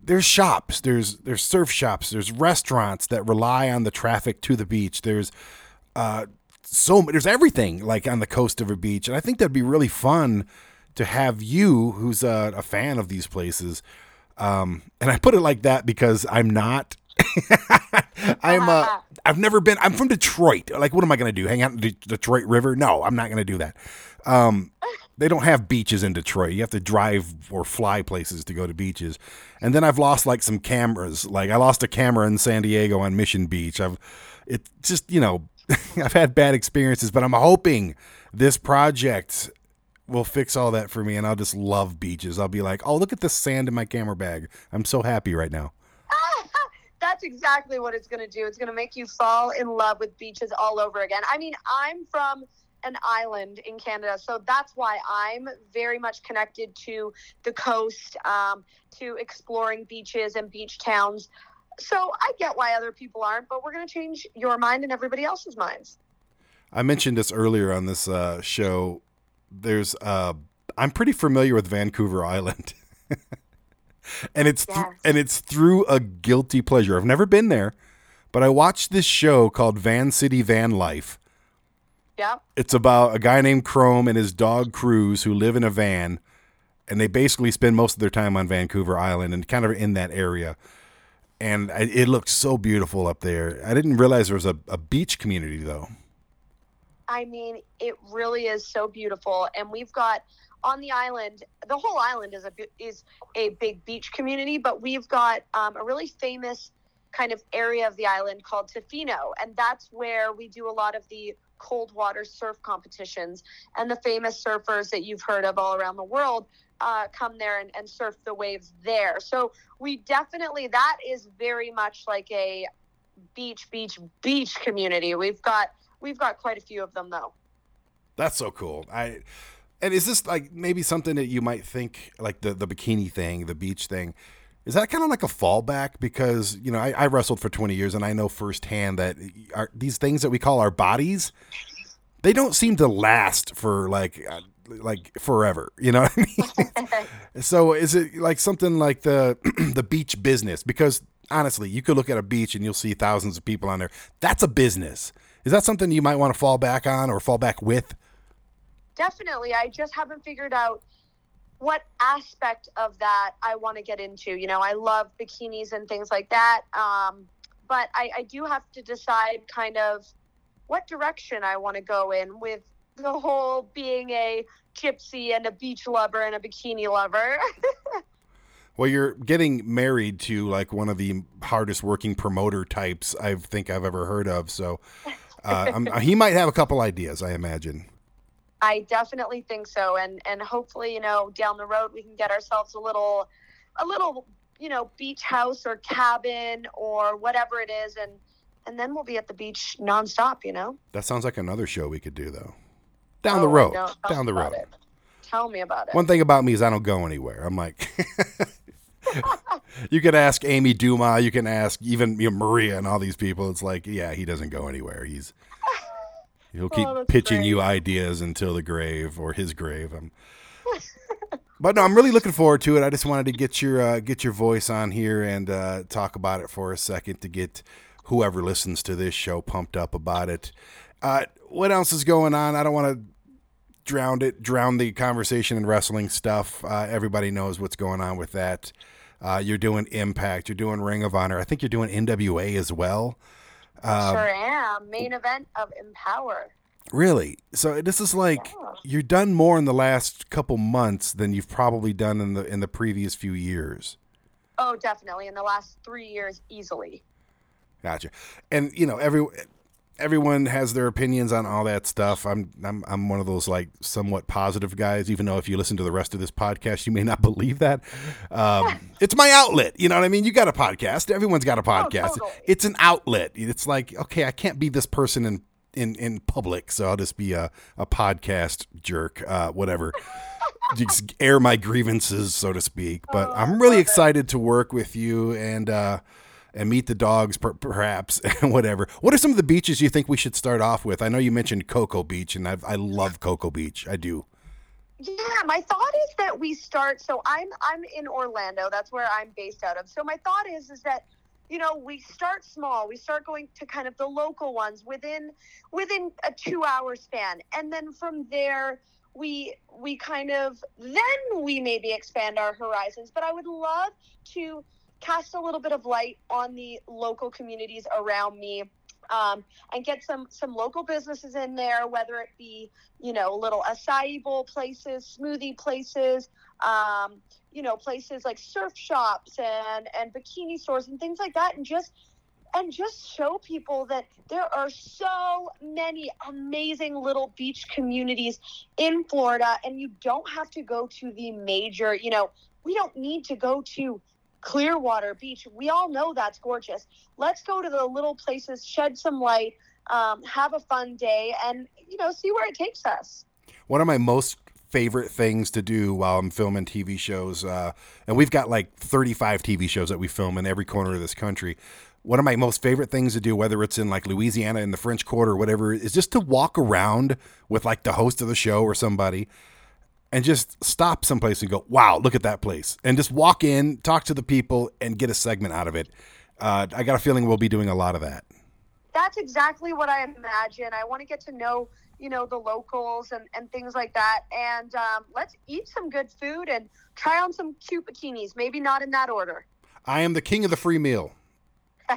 there's shops, there's there's surf shops, there's restaurants that rely on the traffic to the beach. There's uh so there's everything like on the coast of a beach, and I think that'd be really fun to have you, who's a, a fan of these places. Um, and I put it like that because I'm not, I'm, uh, I've never been, I'm from Detroit. Like, what am I going to do? Hang out in the Detroit River? No, I'm not going to do that. Um, they don't have beaches in Detroit. You have to drive or fly places to go to beaches. And then I've lost like some cameras. Like I lost a camera in San Diego on Mission Beach. I've, it's just, you know, I've had bad experiences, but I'm hoping this project will fix all that for me, and I'll just love beaches. I'll be like, oh, look at the sand in my camera bag. I'm so happy right now. Ah, that's exactly what it's going to do. It's going to make you fall in love with beaches all over again. I mean, I'm from an island in Canada, so that's why I'm very much connected to the coast, um, to exploring beaches and beach towns. So I get why other people aren't, but we're going to change your mind and everybody else's minds. I mentioned this earlier on this uh, show. There's, uh, I'm pretty familiar with Vancouver Island, and it's th- yes. and it's through a guilty pleasure. I've never been there, but I watched this show called Van City Van Life. Yeah, it's about a guy named Chrome and his dog Cruz who live in a van, and they basically spend most of their time on Vancouver Island and kind of in that area. And I, it looked so beautiful up there. I didn't realize there was a, a beach community though. I mean, it really is so beautiful. And we've got on the island, the whole island is a, is a big beach community, but we've got um, a really famous kind of area of the island called Tofino. And that's where we do a lot of the cold water surf competitions. And the famous surfers that you've heard of all around the world uh, come there and, and surf the waves there. So we definitely, that is very much like a beach, beach, beach community. We've got We've got quite a few of them, though. That's so cool. I and is this like maybe something that you might think like the, the bikini thing, the beach thing? Is that kind of like a fallback? Because, you know, I, I wrestled for twenty years and I know firsthand that our, these things that we call our bodies, they don't seem to last for like uh, like forever. You know what I mean? So is it like something like the the beach business? Because honestly, you could look at a beach and you'll see thousands of people on there. That's a business. Is that something you might want to fall back on or fall back with? Definitely. I just haven't figured out what aspect of that I want to get into. You know, I love bikinis and things like that. Um, but I, I do have to decide kind of what direction I want to go in with the whole being a gypsy and a beach lover and a bikini lover. Well, you're getting married to like one of the hardest working promoter types I think I've ever heard of. So uh, I'm, he might have a couple ideas, I imagine. I definitely think so. And, and hopefully, you know, down the road, we can get ourselves a little, a little, you know, beach house or cabin or whatever it is. And, and then we'll be at the beach nonstop, you know? That sounds like another show we could do though. Down oh, the road, no, down the road. It. Tell me about it. One thing about me is I don't go anywhere. I'm like, you could ask Amy Dumas, you can ask even you know, Maria and all these people. It's like, yeah, he doesn't go anywhere. He's he'll keep oh, pitching great. you ideas until the grave or his grave. I'm, but no, I'm really looking forward to it. I just wanted to get your uh, get your voice on here and uh, talk about it for a second to get whoever listens to this show pumped up about it. Uh, what else is going on? I don't want to drown it, drown the conversation in wrestling stuff. Uh, everybody knows what's going on with that. Uh, you're doing Impact. You're doing Ring of Honor. I think you're doing N W A as well. Um, sure am. Main event of Empower. Really? So this is like yeah. you've done more in the last couple months than you've probably done in the in the previous few years. Oh, definitely. In the last three years, easily. Gotcha. And you know, every everyone has their opinions on all that stuff. I'm I'm I'm one of those like somewhat positive guys, even though if you listen to the rest of this podcast, you may not believe that. Um, it's my outlet. You know what I mean? You got a podcast. Everyone's got a podcast. Oh, totally. It's an outlet. It's like, okay, I can't be this person in in, in public, so I'll just be a, a podcast jerk, uh, whatever. Just air my grievances, so to speak. But oh, I'm really excited it. to work with you and uh, and meet the dogs, per- perhaps, and whatever. What are some of the beaches you think we should start off with? I know you mentioned Cocoa Beach, and I've, I love Cocoa Beach. I do. Yeah, my thought is that we start. So I'm I'm in Orlando. That's where I'm based out of. So my thought is is that, you know, we start small. We start going to kind of the local ones within within a two hour span, and then from there, we we kind of then we maybe expand our horizons. But I would love to cast a little bit of light on the local communities around me, um, and get some some local businesses in there, whether it be, you know, little acai bowl places, smoothie places, um, you know, places like surf shops and and bikini stores and things like that, and just and just show people that there are so many amazing little beach communities in Florida, and you don't have to go to the major, you know, we don't need to go to Clearwater Beach. We all know that's gorgeous. Let's go to the little places, shed some light, um, have a fun day, and, you know, see where it takes us. One of my most favorite things to do while I'm filming T V shows, uh, and we've got like thirty-five T V shows that we film in every corner of this country. One of my most favorite things to do, whether it's in like Louisiana in the French Quarter or whatever, is just to walk around with like the host of the show or somebody and just stop someplace and go, wow, look at that place. And just walk in, talk to the people, and get a segment out of it. Uh, I got a feeling we'll be doing a lot of that. That's exactly what I imagine. I want to get to know, you know, the locals and, and things like that. And um, let's eat some good food and try on some cute bikinis. Maybe not in that order. I am the king of the free meal.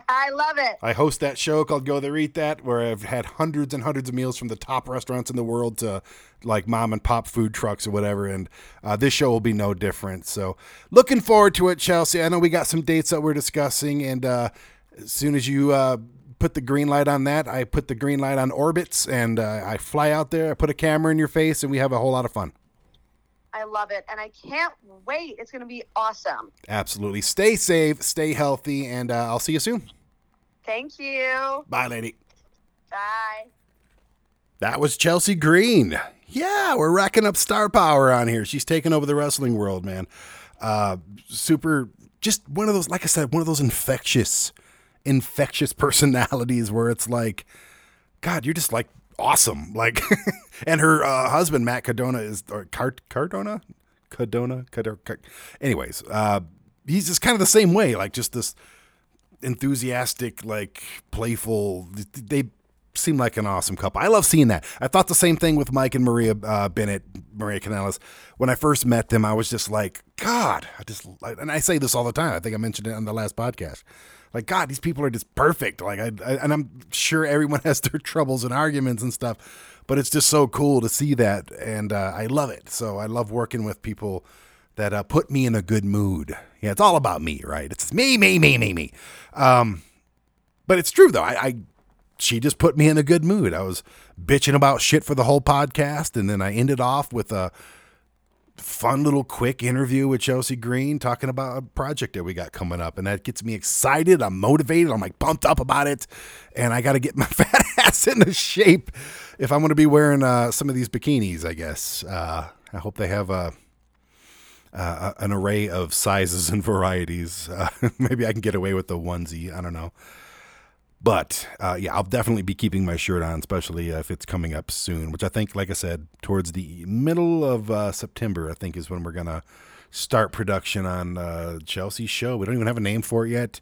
I love it. I host that show called Go There Eat That, where I've had hundreds and hundreds of meals from the top restaurants in the world to like mom and pop food trucks or whatever. And uh, this show will be no different. So looking forward to it, Chelsea. I know we got some dates that we're discussing. And uh, as soon as you uh, put the green light on that, I put the green light on Orbitz, and uh, I fly out there. I put a camera in your face, and we have a whole lot of fun. I love it, and I can't wait. It's going to be awesome. Absolutely. Stay safe, stay healthy, and uh, I'll see you soon. Thank you. Bye, lady. Bye. That was Chelsea Green. Yeah, we're racking up star power on here. She's taking over the wrestling world, man. Uh, super, just one of those, like I said, one of those infectious, infectious personalities where it's like, God, you're just like, awesome. Like, and her uh, husband, Matt Cardona, is, or Card- Cardona? Cardona? Cardona? Cardona? Anyways, uh, he's just kind of the same way, like just this enthusiastic, like playful. They seem like an awesome couple. I love seeing that. I thought the same thing with Mike and Maria uh, Bennett, Maria Kanellis. When I first met them, I was just like, God, I just, and I say this all the time. I think I mentioned it on the last podcast. Like, God, these people are just perfect. Like, I, I and I'm sure everyone has their troubles and arguments and stuff, but it's just so cool to see that, and uh, I love it. So I love working with people that uh, put me in a good mood. Yeah, it's all about me, right? It's me, me, me, me, me. Um, but it's true though. I, I she just put me in a good mood. I was bitching about shit for the whole podcast, and then I ended off with a fun little quick interview with Chelsea Green talking about a project that we got coming up, and that gets me excited. I'm motivated. I'm like pumped up about it, and I got to get my fat ass into shape if I'm going to be wearing uh, some of these bikinis, I guess. Uh, I hope they have a, uh, an array of sizes and varieties. Uh, maybe I can get away with the onesie. I don't know. But, uh, yeah, I'll definitely be keeping my shirt on, especially if it's coming up soon, which I think, like I said, towards the middle of uh, September, I think is when we're going to start production on uh, Chelsea's show. We don't even have a name for it yet.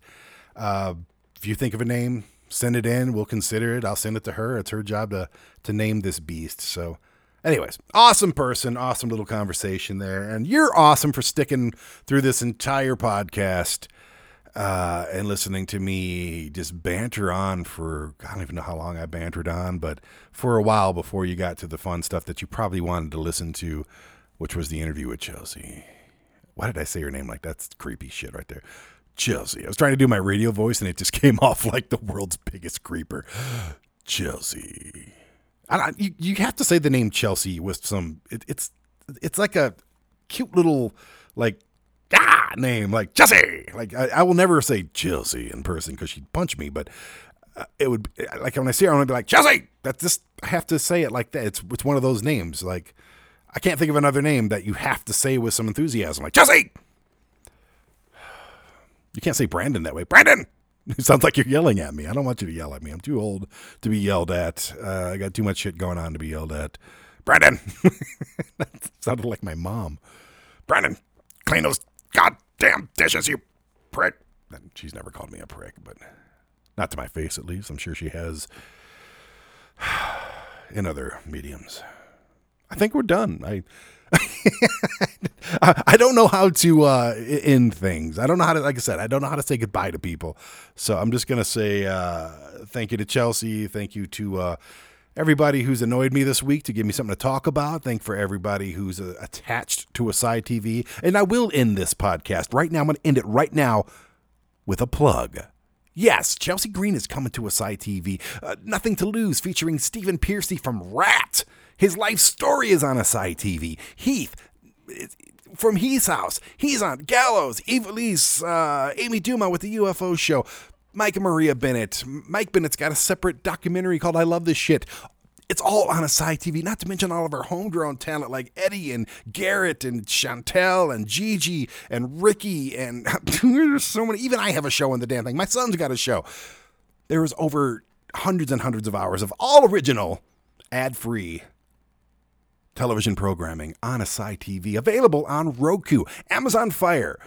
Uh, if you think of a name, send it in. We'll consider it. I'll send it to her. It's her job to to name this beast. So anyways, awesome person, awesome little conversation there. And you're awesome for sticking through this entire podcast uh, and listening to me just banter on for, I don't even know how long I bantered on, but for a while before you got to the fun stuff that you probably wanted to listen to, which was the interview with Chelsea. Why did I say her name like that's creepy shit right there? Chelsea. I was trying to do my radio voice and it just came off like the world's biggest creeper. Chelsea. I don't, you, you have to say the name Chelsea with some, it, it's it's like a cute little like ah name, like Chelsea. Like I, I will never say Chelsea in person because she'd punch me, but uh, it would, like when I see her, I'm gonna be like Chelsea. That's just, I have to say it like that. It's it's one of those names. Like I can't think of another name that you have to say with some enthusiasm, like Chelsea. You can't say Brandon that way. Brandon! It sounds like you're yelling at me. I don't want you to yell at me. I'm too old to be yelled at. Uh, I got too much shit going on to be yelled at. Brandon! That sounded like my mom. Brandon, clean those goddamn dishes, you prick. She's never called me a prick, but not to my face at least. I'm sure she has in other mediums. I think we're done. I... I don't know how to uh, end things. I don't know how to, like I said, I don't know how to say goodbye to people. So I'm just going to say uh, thank you to Chelsea. Thank you to uh, everybody who's annoyed me this week to give me something to talk about. Thank for everybody who's uh, attached to Aside T V. And I will end this podcast right now. I'm going to end it right now with a plug. Yes, Chelsea Green is coming to Aside T V. Uh, Nothing to Lose featuring Stephen Piercy from Rat. His life story is on Aside T V. Heath, from Heath's house. He's on Gallows, Eva Lise, uh, Amy Duma with the U F O show. Mike and Maria Bennett. Mike Bennett's got a separate documentary called I Love This Shit. It's all on Aside T V, not to mention all of our homegrown talent like Eddie and Garrett and Chantel and Gigi and Ricky. And there's so many. Even I have a show on the damn thing. My son's got a show. There was over hundreds and hundreds of hours of all original, ad-free television programming on Aside T V, available on Roku, Amazon Fire,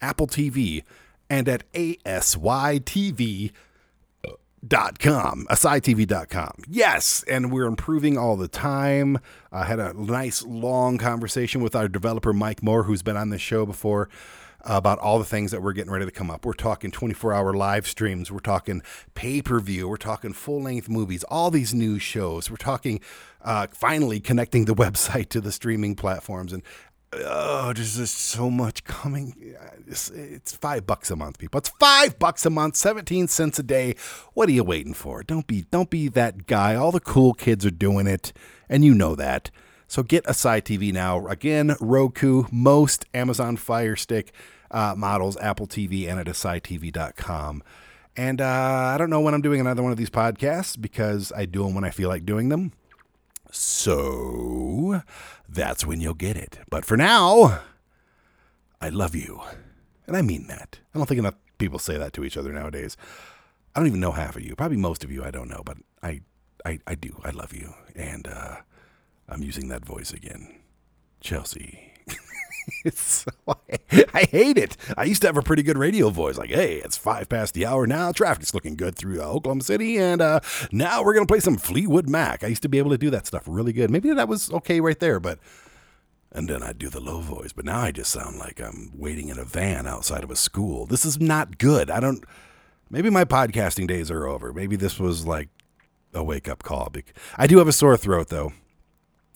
Apple T V, and at A S Y T V dot com, Aside T V dot com. Yes, and we're improving all the time. I had a nice long conversation with our developer, Mike Moore, who's been on this show before, about all the things that we're getting ready to come up. We're talking twenty-four hour live streams. We're talking pay-per-view. We're talking full-length movies, all these new shows. We're talking uh, finally connecting the website to the streaming platforms. And oh, there's just so much coming. It's, it's five bucks a month, people. It's five bucks a month, seventeen cents a day. What are you waiting for? Don't be, don't be that guy. All the cool kids are doing it, and you know that. So get Aside T V now. Again, Roku, most Amazon Fire Stick uh, models, Apple T V, and at Aside T V dot com. And uh, I don't know when I'm doing another one of these podcasts because I do them when I feel like doing them. So that's when you'll get it. But for now, I love you. And I mean that. I don't think enough people say that to each other nowadays. I don't even know half of you. Probably most of you I don't know, but I, I, I do. I love you. And uh I'm using that voice again. Chelsea. It's so, I, I hate it. I used to have a pretty good radio voice. Like, hey, it's five past the hour now. Traffic's looking good through uh, Oklahoma City. And uh, now we're going to play some Fleetwood Mac. I used to be able to do that stuff really good. Maybe that was okay right there. But and then I'd do the low voice. But now I just sound like I'm waiting in a van outside of a school. This is not good. I don't. Maybe my podcasting days are over. Maybe this was like a wake-up call. I do have a sore throat, though.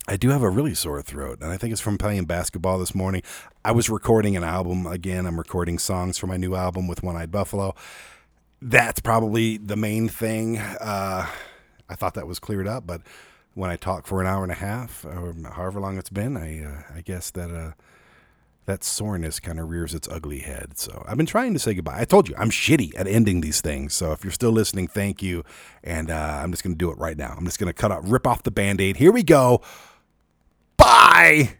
I do have a really sore throat, and I think it's from playing basketball this morning. I was recording an album again. I'm recording songs for my new album with One-Eyed Buffalo. That's probably the main thing. Uh, I thought that was cleared up, but when I talk for an hour and a half, or however long it's been, I uh, I guess that uh, that soreness kind of rears its ugly head. So I've been trying to say goodbye. I told you, I'm shitty at ending these things. So if you're still listening, thank you. And uh, I'm just going to do it right now. I'm just going to cut out, rip off the Band-Aid. Here we go. Bye.